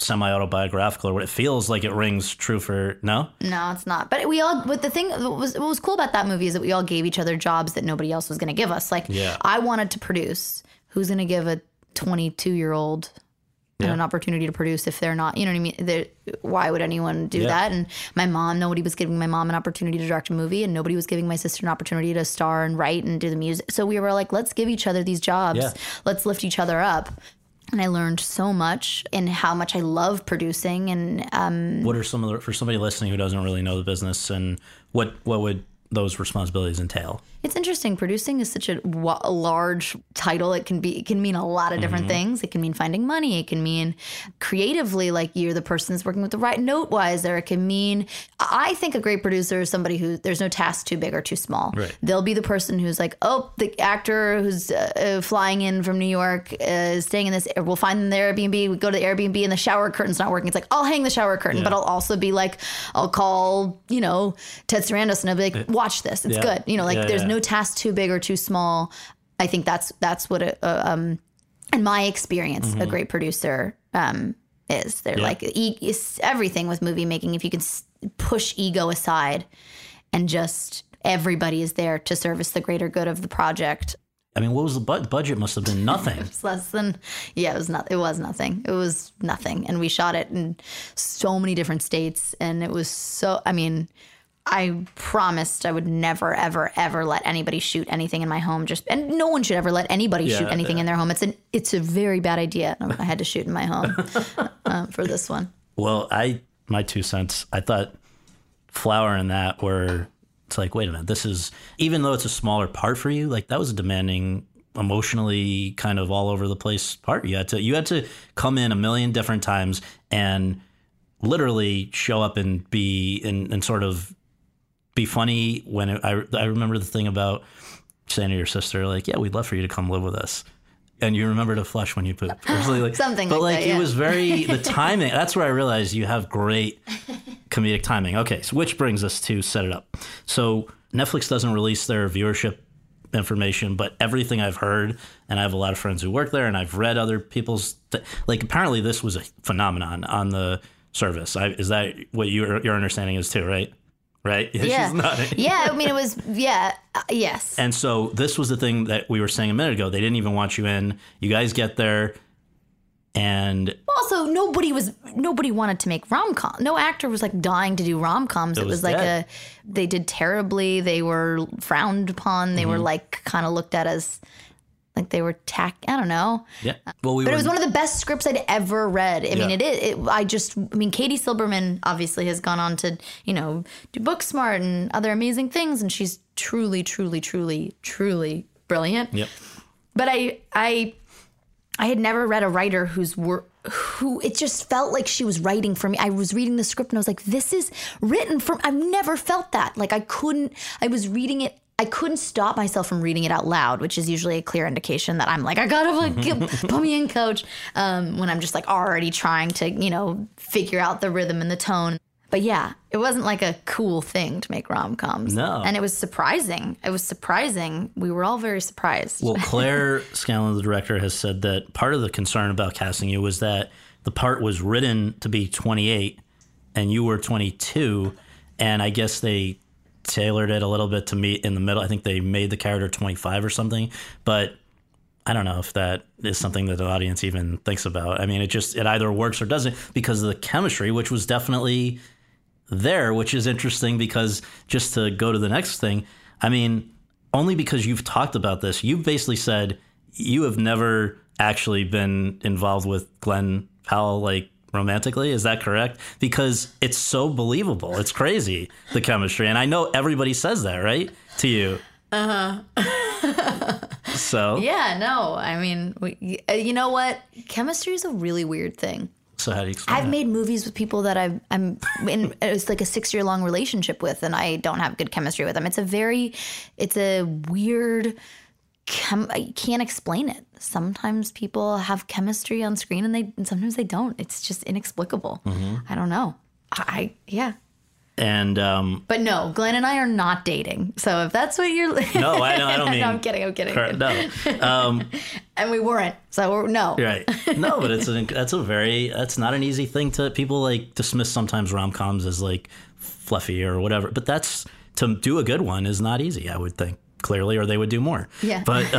semi-autobiographical or what it feels like. It rings true for no it's not, but we all, but the thing what was cool about that movie is that we all gave each other jobs that nobody else was going to give us. Like, I wanted to produce. Who's going to give a 22-year-old an opportunity to produce if they're not, you know what I mean? Why would anyone do that? And my mom, nobody was giving my mom an opportunity to direct a movie, and nobody was giving my sister an opportunity to star and write and do the music. So we were like, let's give each other these jobs, let's lift each other up. And I learned so much in how much I love producing. And what are some of the, for somebody listening who doesn't really know the business, and what would those responsibilities entail? It's interesting. Producing is such a large title. It can mean a lot of different things. It can mean finding money. It can mean creatively, like you're the person that's working with the right note wise there. It can mean, I think a great producer is somebody who, there's no task too big or too small. Right. They'll be the person who's like, oh, the actor who's flying in from New York is staying in this, we'll find them the Airbnb. We go to the Airbnb and the shower curtain's not working. It's like, I'll hang the shower curtain, but I'll also be like, I'll call, you know, Ted Sarandos and I'll be like, watch this. It's good. You know, like there's no task too big or too small. I think that's what, in my experience, a great producer is. They're like everything with movie making. If you can push ego aside and just everybody is there to service the greater good of the project. I mean, what was the budget? Must have been nothing. It was less than, it was not. It was nothing. It was nothing. And we shot it in so many different states, and it was so. I mean, I promised I would never, ever, ever let anybody shoot anything in my home. And no one should ever let anybody shoot anything in their home. It's a very bad idea. I had to shoot in my home for this one. Well, my 2 cents. I thought Flower and that were. It's like, wait a minute. This is, even though it's a smaller part for you, like that was a demanding, emotionally kind of all over the place part. You had to come in a million different times and literally show up and be and sort of. Be funny when I remember the thing about saying to your sister, like, yeah, we'd love for you to come live with us. And you remember to flush when you poop. Like, something but like that, it was very, the timing, that's where I realized you have great comedic timing. Okay, so which brings us to Set It Up. So Netflix doesn't release their viewership information, but everything I've heard, and I have a lot of friends who work there, and I've read other people's, like apparently this was a phenomenon on the service. Is that what your understanding is too, right? Right? Yeah. She's nodding. Yeah, I mean, it was, yes. And so this was the thing that we were saying a minute ago. They didn't even want you in. You guys get there, and... Also, nobody wanted to make rom-com. No actor was, like, dying to do rom-coms. It was like a... They did terribly. They were frowned upon. They were, like, kind of looked at as... Like they were I don't know. Yeah. Well, but it was one of the best scripts I'd ever read. I mean, I mean, Katie Silberman obviously has gone on to, you know, do Booksmart and other amazing things. And she's truly, truly, truly, truly brilliant. Yep. But I had never read a writer who it just felt like she was writing for me. I was reading the script and I was like, this is written for me. I've never felt that. Like I was reading it I couldn't stop myself from reading it out loud, which is usually a clear indication that I'm like, I gotta like, put me in, coach, when I'm just like already trying to, you know, figure out the rhythm and the tone. But yeah, it wasn't like a cool thing to make rom-coms. No. And it was surprising. It was surprising. We were all very surprised. Well, Claire Scanlon, the director, has said that part of the concern about casting you was that the part was written to be 28 and you were 22. And I guess they tailored it a little bit to meet in the middle. I think they made the character 25 or something. But I don't know if that is something that the audience even thinks about. I mean, it either works or doesn't because of the chemistry, which was definitely there, which is interesting because just to go to the next thing, I mean, only because you've talked about this, you've basically said you have never actually been involved with Glenn Powell, like romantically. Is that correct? Because it's so believable. It's crazy, the chemistry. And I know everybody says that, right? To you. Uh-huh. So. Yeah, no. I mean, you know what? Chemistry is a really weird thing. So how do you explain I've that? Made movies with people that I'm in. It's like a 6-year long relationship with, and I don't have good chemistry with them. It's a weird. I can't explain it. Sometimes people have chemistry on screen, and sometimes they don't. It's just inexplicable. Mm-hmm. I don't know. Yeah. And but no, Glenn and I are not dating. So if that's what you're no, I don't mean. No, I'm kidding. No. And we weren't. So no. Right. No, but that's not an easy thing to people like dismiss sometimes rom-coms as like fluffy or whatever. But that's to do a good one is not easy, I would think. Clearly, or they would do more. Yeah. But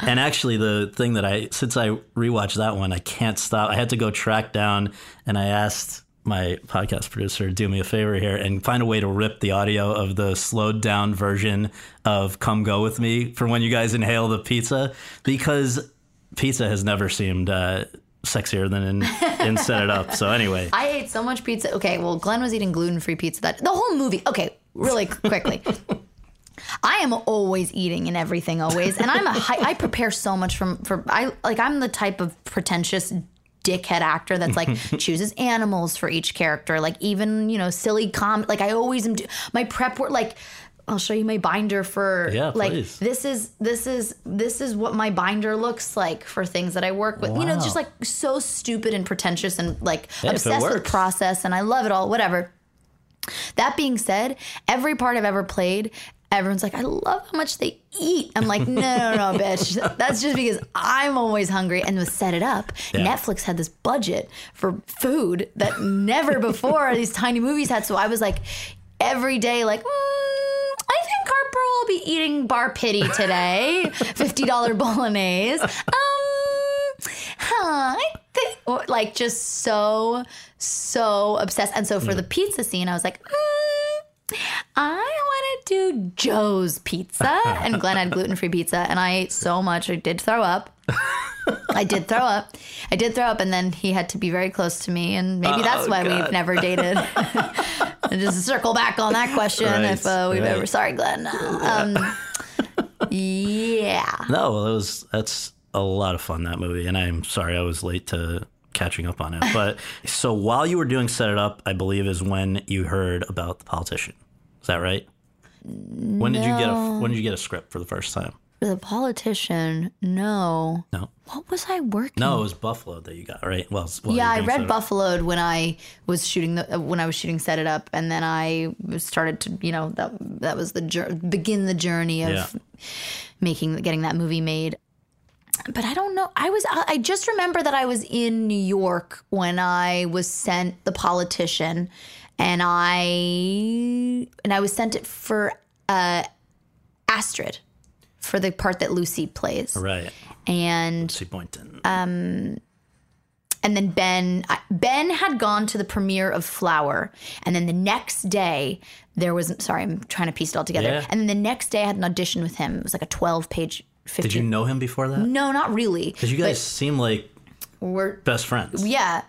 and actually, the thing that since I rewatched that one, I can't stop. I had to go track down, and I asked my podcast producer to do me a favor here and find a way to rip the audio of the slowed down version of "Come Go With Me" for when you guys inhale the pizza, because pizza has never seemed sexier than in Set It Up. So anyway, I ate so much pizza. Okay, well, Glenn was eating gluten-free pizza that the whole movie. Okay, really quickly. I am always eating and everything always. And I prepare so much I'm the type of pretentious dickhead actor that's like chooses animals for each character. Like even, you know, silly I always am my prep work, like I'll show you my binder for please. this is what my binder looks like for things that I work with. Wow. You know, just like so stupid and pretentious and like obsessed with process, and I love it all, whatever. That being said, every part I've ever played, everyone's like, I love how much they eat. I'm like, no, bitch. That's just because I'm always hungry. And with Set It Up, Netflix had this budget for food that never before these tiny movies had. So I was like, every day, like, I think Harper will be eating Bar Pity today, $50 bolognese. Like just so obsessed. And so for the pizza scene, I was like, I want to do Joe's pizza. And Glenn had gluten-free pizza, and I ate so much. I did throw up, and then he had to be very close to me, and maybe that's why we've never dated. And just circle back on that question if we've ever. Sorry, Glenn. Yeah. No, well, that's a lot of fun, that movie, and I'm sorry I was late to catching up on it. But so while you were doing Set It Up, I believe is when you heard about The Politician. Is that right? When did you get a script for the first time? For The Politician? No. What was I working? No, it was Buffaloed that you got, right? Well yeah, I read Buffaloed when I was shooting Set It Up, and then I started to, you know, that was begin the journey of getting that movie made. But I don't know. I just remember that I was in New York when I was sent The Politician, and I was sent it for Astrid, for the part that Lucy plays. Right. And Lucy Boynton. And then Ben had gone to the premiere of Flower, and then the next day I'm trying to piece it all together. Yeah. And then the next day I had an audition with him. It was like a 12-page 15. Did you know him before that? No, not really. Because you guys seem like we're best friends. Yeah.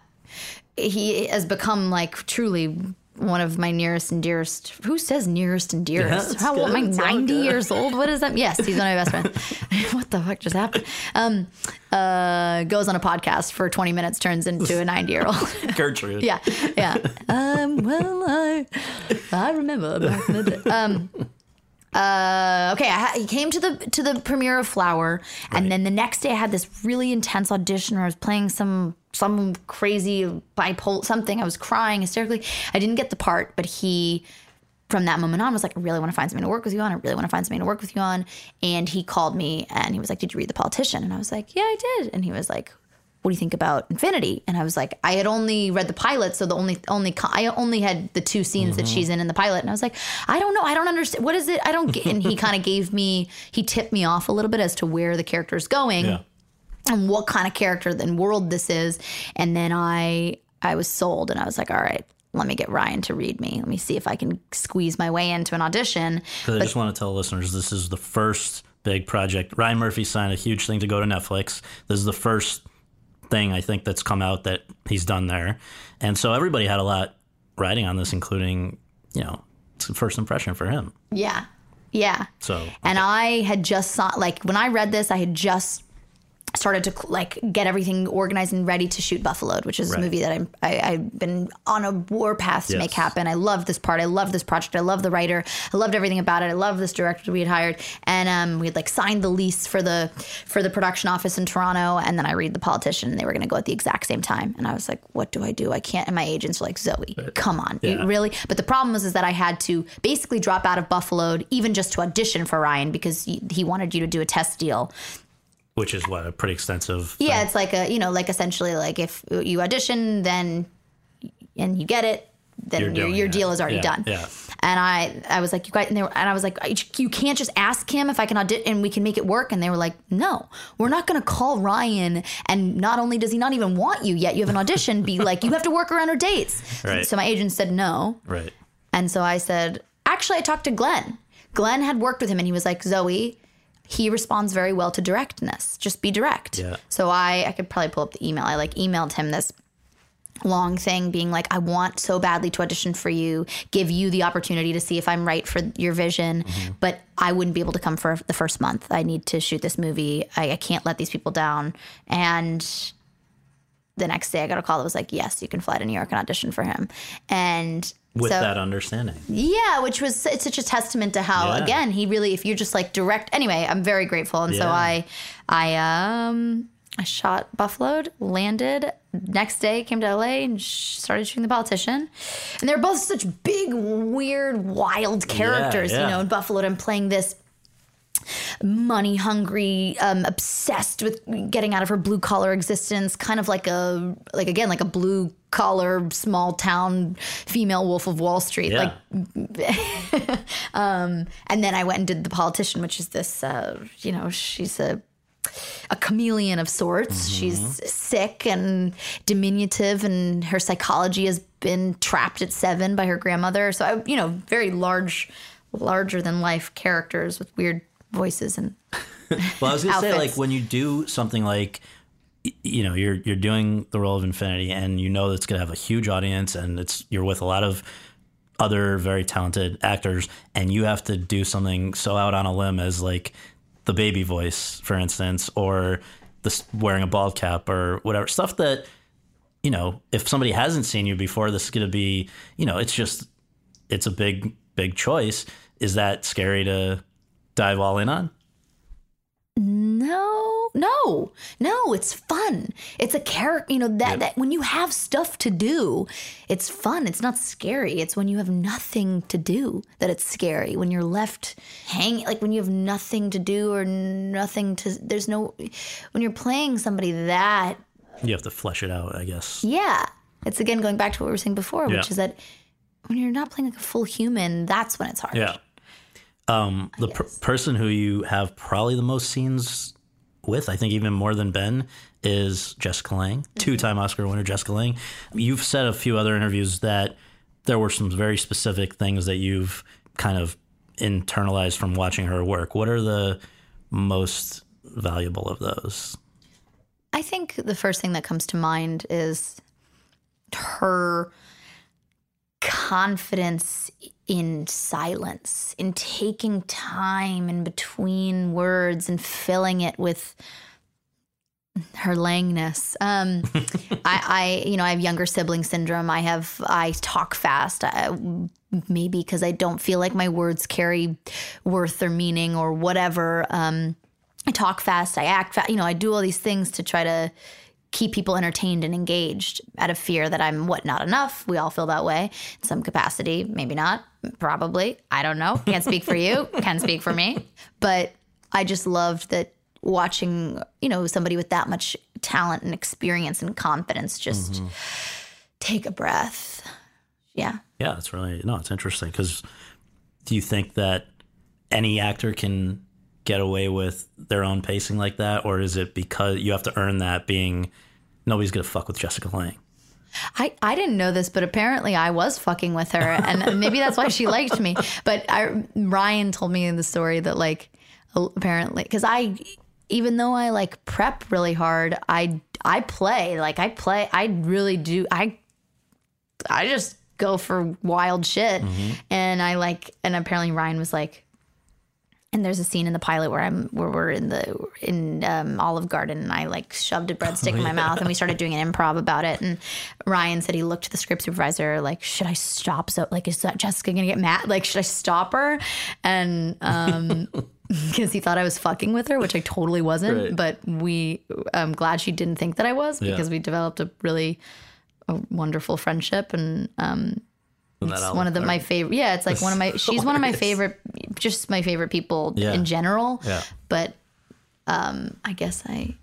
He has become like truly one of my nearest and dearest. Who says nearest and dearest? How old am I? 90 years old? What is that? Yes, he's one of my best friends. What the fuck just happened? Goes on a podcast for 20 minutes, turns into a 90-year-old. Gertrude. Yeah. I remember back in the day. Okay, I came to the premiere of Flower, and then the next day I had this really intense audition where I was playing some crazy bipolar something. I was crying hysterically. I didn't get the part, but he, from that moment on, was like, I really want to find something to work with you on. And he called me and he was like, did you read The Politician? And I was like, yeah, I did. And he was like, what do you think about Infinity? And I was like, I had only read the pilot, so the only I only had the two scenes that she's in the pilot. And I was like, I don't know. I don't understand. What is it? I don't get. And he kind of he tipped me off a little bit as to where the character's going and what kind of character and world this is. And then I was sold, and I was like, all right, let me get Ryan to read me. Let me see if I can squeeze my way into an audition. Because I just want to tell listeners, this is the first big project. Ryan Murphy signed a huge thing to go to Netflix. This is the first thing I think that's come out that he's done there, and so everybody had a lot riding on this, including, you know, some first impression for him. Yeah. So, okay. And I had just when I read this, I had just started to get everything organized and ready to shoot Buffaloed, which is a movie that I've been on a war path to make happen. I love this part. I love this project. I love the writer. I loved everything about it. I love this director we had hired. And we had signed the lease for the production office in Toronto. And then I read The Politician, and they were going to go at the exact same time. And I was like, what do I do? I can't. And my agents were like, Zoe, come on. Yeah. Really? But the problem is that I had to basically drop out of Buffaloed even just to audition for Ryan, because he wanted you to do a test deal. Which is a pretty extensive thing. Yeah, it's essentially if you audition, then and you get it, then your deal is already done. Yeah. And I was like, you guys, and I was like, you can't just ask him if I can audition and we can make it work. And they were like, no, we're not going to call Ryan. And not only does he not even want you yet, you have an audition. Be like, you have to work around her dates. Right. So my agent said no. Right. And so I said, actually, I talked to Glenn. Glenn had worked with him, and he was like, Zoe, he responds very well to directness. Just be direct. Yeah. So I could probably pull up the email. I emailed him this long thing being I want so badly to audition for you, give you the opportunity to see if I'm right for your vision, but I wouldn't be able to come for the first month. I need to shoot this movie. I can't let these people down. And the next day I got a call that was like, yes, you can fly to New York and audition for him. And with that understanding. Yeah, which was, it's such a testament to how, again, he really, if you're just direct. Anyway, I'm very grateful. And so I shot Buffaloed, landed, next day came to LA and started shooting The Politician. And they're both such big, weird, wild characters, you know, in Buffaloed. I'm playing this money hungry, obsessed with getting out of her blue collar existence, kind of like a blue collar, small town female Wolf of Wall Street. Yeah. And then I went and did The Politician, which is this, she's a chameleon of sorts. She's sick and diminutive, and her psychology has been trapped at 7 by her grandmother. So I, very larger than life characters with weird voices and well, I was going to say, when you do something you're doing the role of Infinity, and it's going to have a huge audience, and you're with a lot of other very talented actors, and you have to do something so out on a limb as the baby voice, for instance, or the wearing a bald cap or whatever stuff that, if somebody hasn't seen you before, this is going to be, it's a big choice. Is that scary to dive all in on? No, it's fun. It's a character, that when you have stuff to do, it's fun. It's not scary. It's when you have nothing to do that it's scary, when you're left hanging, when you have nothing to do or nothing to, when you're playing somebody that. You have to flesh it out, I guess. Yeah. It's again, going back to what we were saying before, which is that when you're not playing a full human, that's when it's hard. Yeah. The person who you have probably the most scenes with, I think even more than Ben, is Jessica Lange, two-time Oscar winner Jessica Lange. You've said a few other interviews that there were some very specific things that you've kind of internalized from watching her work. What are the most valuable of those? I think the first thing that comes to mind is her confidence in silence, in taking time in between words and filling it with Her Langness. I have younger sibling syndrome. I talk fast. Maybe because I don't feel like my words carry worth or meaning or whatever. I talk fast. I act fast. You know, I do all these things to try to keep people entertained and engaged out of fear that I'm not enough. We all feel that way in some capacity. Maybe not. Probably. I don't know. Can't speak for you. Can speak for me. But I just loved that watching, you know, somebody with that much talent and experience and confidence just take a breath. Yeah. Yeah, it's really, no, it's interesting because do you think that any actor can get away with their own pacing like that? Or is it because you have to earn that being nobody's going to fuck with Jessica Lange? I didn't know this, but apparently I was fucking with her and maybe that's why she liked me. But Ryan told me in the story that like apparently because even though I like prep really hard, I play. I really do. I just go for wild shit. Mm-hmm. And apparently Ryan was like, and there's a scene in the pilot where we're in Olive Garden and I like shoved a breadstick in my mouth and we started doing an improv about it. And Ryan said he looked to the script supervisor like, should I stop? So like, is that Jessica going to get mad? Like, should I stop her? And, because he thought I was fucking with her, which I totally wasn't. Right. But I'm glad she didn't think that I was because we developed a really wonderful friendship. And it's one of my favorite. Yeah, it's like that's one of my, she's hilarious. One of my favorite, just my favorite people in general. Yeah. But I guess I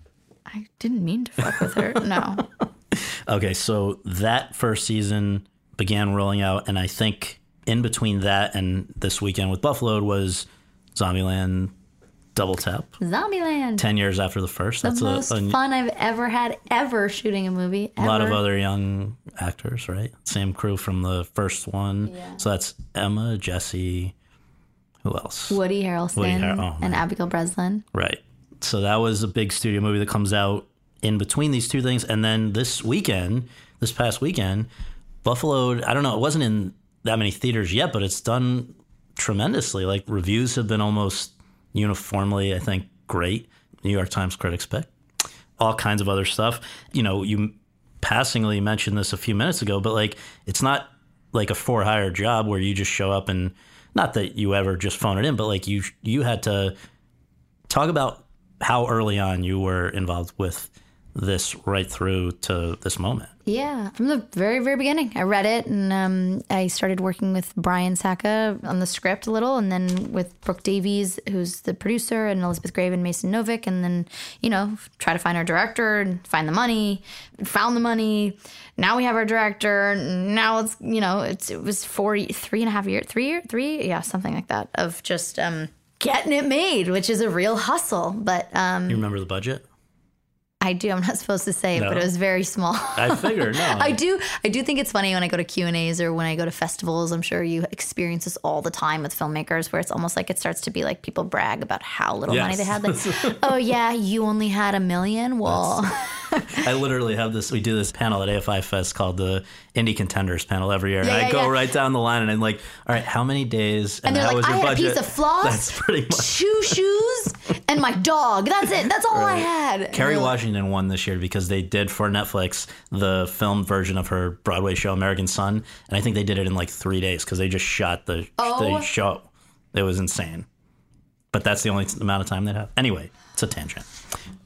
didn't mean to fuck with her. No. Okay, so that first season began rolling out. And I think in between that and This Weekend with Buffalo was Zombieland, Double Tap. Zombieland. 10 years after the first. That's the most fun I've ever had shooting a movie. A lot of other young actors, right? Same crew from the first one. Yeah. So that's Emma, Jesse, who else? Woody Harrelson and Abigail Breslin. Right. So that was a big studio movie that comes out in between these two things. And then this past weekend, Buffalo, I don't know, it wasn't in that many theaters yet, but it's done tremendously. Like reviews have been almost uniformly, I think, great. New York Times critics pick, all kinds of other stuff. You know, you passingly mentioned this a few minutes ago, but like, it's not like a for hire job where you just show up and not that you ever just phone it in, but like you had to talk about how early on you were involved with this right through to this moment. Yeah. From the very, very beginning. I read it and I started working with Brian Saka on the script a little and then with Brooke Davies, who's the producer, and Elizabeth Grave and Mason Novick, and then, you know, try to find our director and found the money. Now we have our director. Now it's, you know, it was 3.5 years, 3 years, yeah, something like that of just getting it made, which is a real hustle. But you remember the budget? I do. I'm not supposed to say it, but it was very small. I figured. No. I do think it's funny when I go to Q&As or when I go to festivals. I'm sure you experience this all the time with filmmakers where it's almost like it starts to be like people brag about how little money they had. Like, oh, yeah, you only had $1 million. Well, I literally have this. We do this panel at AFI Fest called the Indie Contenders panel every year. Yeah, and I go right down the line and I'm like, all right, how many days and how was your budget? I had a piece of floss, that's pretty much two shoes, and my dog. That's it. That's all I had. Kerry Washington won this year because they did for Netflix the film version of her Broadway show American Son, and I think they did it in like 3 days because they just shot the show. It was insane, but that's the only amount of time they'd have. Anyway, it's a tangent.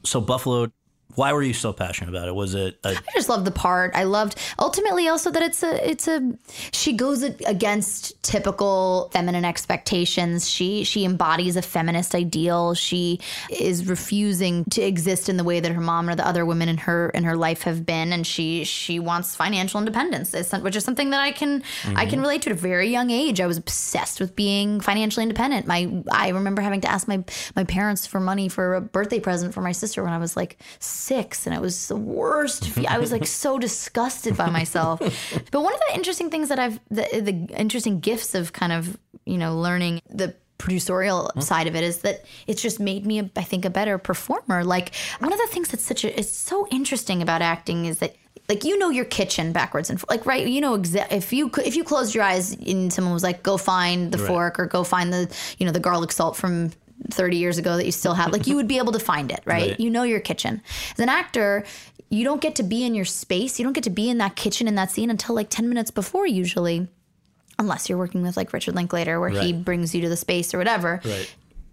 So Buffalo, why were you so passionate about it? Was it? I just loved the part. I loved ultimately also that she goes against typical feminine expectations. She embodies a feminist ideal. She is refusing to exist in the way that her mom or the other women in her life have been, and she wants financial independence, which is something that I can relate to. At a very young age, I was obsessed with being financially independent. I remember having to ask my parents for money for a birthday present for my sister when I was like 6, and it was the worst. I was like so disgusted by myself. But one of the interesting things that the interesting gifts of kind of, you know, learning the producerial side of it is that it's just made me, I think, a better performer. Like one of the things that's it's so interesting about acting is that, like, you know your kitchen backwards and forth. Like, right, you know, if you closed your eyes and someone was like, go find the fork or go find the, you know, the garlic salt from 30 years ago that you still have. Like, you would be able to find it, right? You know your kitchen. As an actor, you don't get to be in your space. You don't get to be in that kitchen in that scene until like 10 minutes before usually, unless you're working with like Richard Linklater where he brings you to the space or whatever.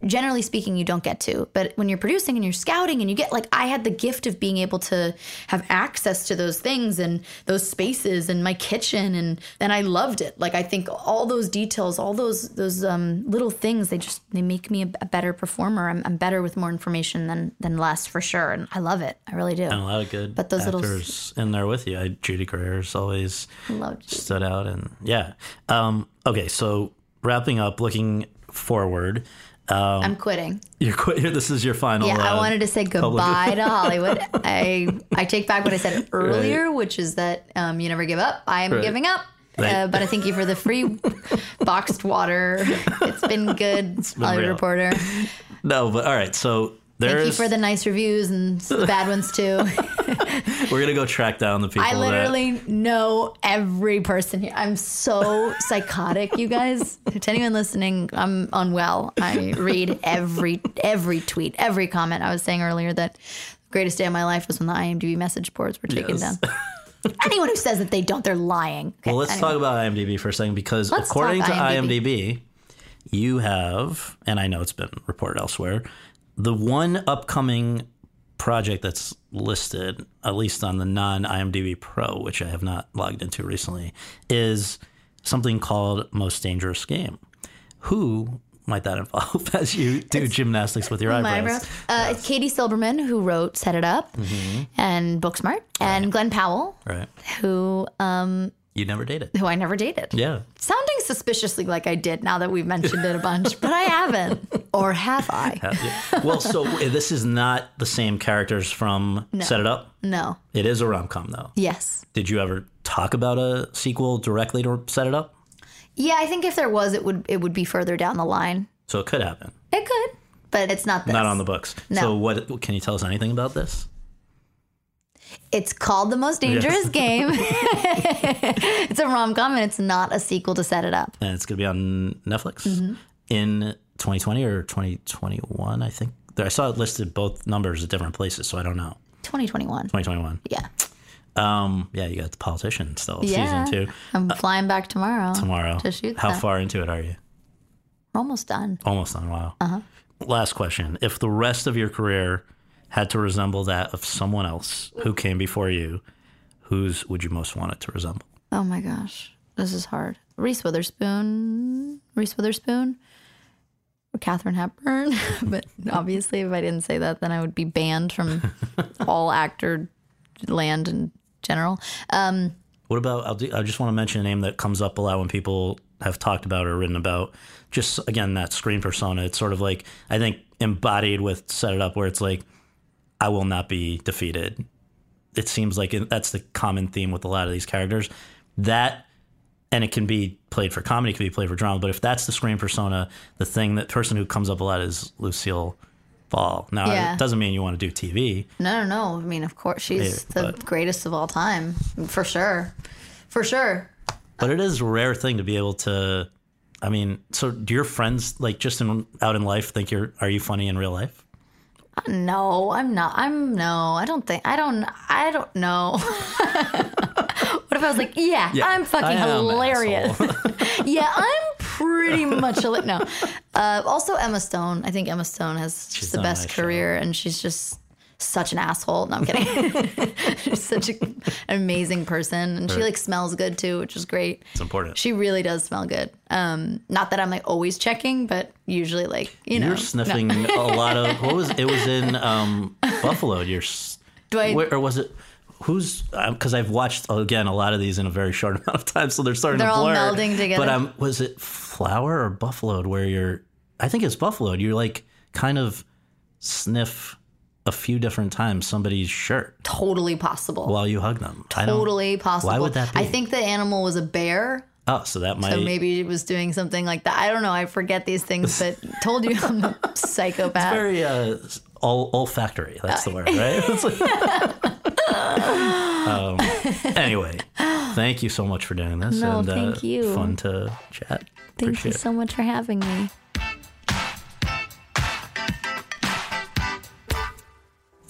Generally speaking, you don't get to. But when you're producing and you're scouting and you get, like, I had the gift of being able to have access to those things and those spaces and my kitchen, and I loved it. Like, I think all those details, all those little things, they make me a better performer. I'm better with more information than less, for sure. And I love it. I really do. And a lot of good but those actors in there with you. Judy Greer's always stood out. And yeah. Okay, so wrapping up, looking forward. I'm quitting. You're quitting. This is your final. Yeah, I wanted to say goodbye to Hollywood. I take back what I said earlier, which is that you never give up. I am giving up. But I thank you for the free boxed water. It's been good, it's been Hollywood real. Reporter. No, but all right. So thank you for the nice reviews and the bad ones too. We're going to go track down the people. I literally know every person here. I'm so psychotic, you guys. To anyone listening, I'm unwell. I read every tweet, every comment. I was saying earlier that the greatest day of my life was when the IMDb message boards were taken down. Anyone who says that they don't, they're lying. Okay, well, let's talk about IMDb for a second, because according to IMDb, you have, and I know it's been reported elsewhere, the one upcoming project that's listed, at least on the non-IMDb Pro, which I have not logged into recently, is something called Most Dangerous Game. Who might that involve as you do gymnastics with your eyebrows? Yes. Katie Silberman, who wrote Set It Up and Booksmart, and Glenn Powell, who... You never dated. Who I never dated. Yeah. Sounding suspiciously like I did now that we've mentioned it a bunch, but I haven't. Or have I? Well, so this is not the same characters from Set It Up? No. It is a rom-com, though. Yes. Did you ever talk about a sequel directly to Set It Up? Yeah, I think if there was, it would be further down the line. So it could happen. It could, but it's not this. Not on the books. No. So what? Can you tell us anything about this? It's called The Most Dangerous Game. It's a rom-com, and it's not a sequel to Set It Up. And it's going to be on Netflix in 2020 or 2021, I think. I saw it listed both numbers at different places, so I don't know. 2021. Yeah. Yeah, you got The Politician still, season 2. I'm flying back tomorrow. To shoot that. How far into it are you? Almost done, wow. Last question. If the rest of your career had to resemble that of someone else who came before you, whose would you most want it to resemble? Oh my gosh, this is hard. Reese Witherspoon, or Catherine Hepburn. But obviously, if I didn't say that, then I would be banned from all actor land in general. What about, I just want to mention a name that comes up a lot when people have talked about or written about, just again, that screen persona. It's sort of like, I think embodied with Set It Up, where it's like, I will not be defeated. It seems like that's the common theme with a lot of these characters. That, and it can be played for comedy, it can be played for drama, but if that's the screen persona, the person who comes up a lot is Lucille Ball. Now, it doesn't mean you want to do TV. No. I mean, of course, she's the greatest of all time, for sure. For sure. But it is a rare thing to be able to, I mean, so do your friends, like, just out in life, think are you funny in real life? No, I'm not. I don't know. What if I was like, I'm fucking hilarious. I'm pretty much no. Also Emma Stone. I think Emma Stone has just the best career, and she's just such an asshole. No, I'm kidding. She's such an amazing person, and she like smells good too, which is great. It's important. She really does smell good. Not that I'm like always checking, but usually like you're sniffing a lot of. What was it? Was in Buffalo. Or was it? Who's? Because I've watched again a lot of these in a very short amount of time, so they're all melding together. But was it Flower or Buffalo? Where I think it's Buffalo. You're like kind of sniff a few different times somebody's shirt. Totally possible. While you hug them. Totally possible. Why would that be? I think the animal was a bear. Oh, so that might... So maybe it was doing something like that. I don't know. I forget these things, but told you I'm a psychopath. It's very olfactory. That's the word, right? Anyway, thank you so much for doing this. No, thank you. Fun to chat. Thank you so much for having me.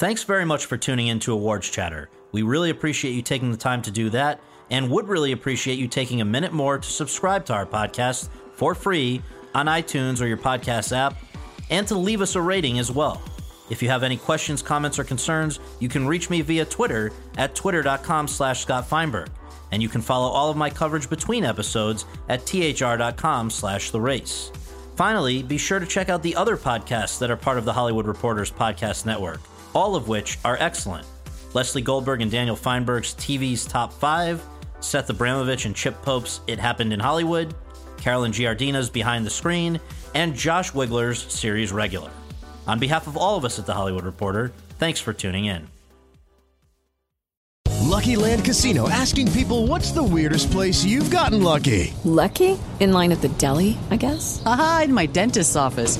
Thanks very much for tuning in to Awards Chatter. We really appreciate you taking the time to do that, and would really appreciate you taking a minute more to subscribe to our podcast for free on iTunes or your podcast app, and to leave us a rating as well. If you have any questions, comments, or concerns, you can reach me via Twitter at twitter.com/Scott Feinberg, and you can follow all of my coverage between episodes at thr.com/The Race. Finally, be sure to check out the other podcasts that are part of the Hollywood Reporters Podcast Network, all of which are excellent. Leslie Goldberg and Daniel Feinberg's TV's Top 5, Seth Abramovich and Chip Pope's It Happened in Hollywood, Carolyn Giardina's Behind the Screen, and Josh Wigler's Series Regular. On behalf of all of us at The Hollywood Reporter, thanks for tuning in. Lucky Land Casino, asking people, what's the weirdest place you've gotten lucky? Lucky? In line at the deli, I guess? Aha, in my dentist's office.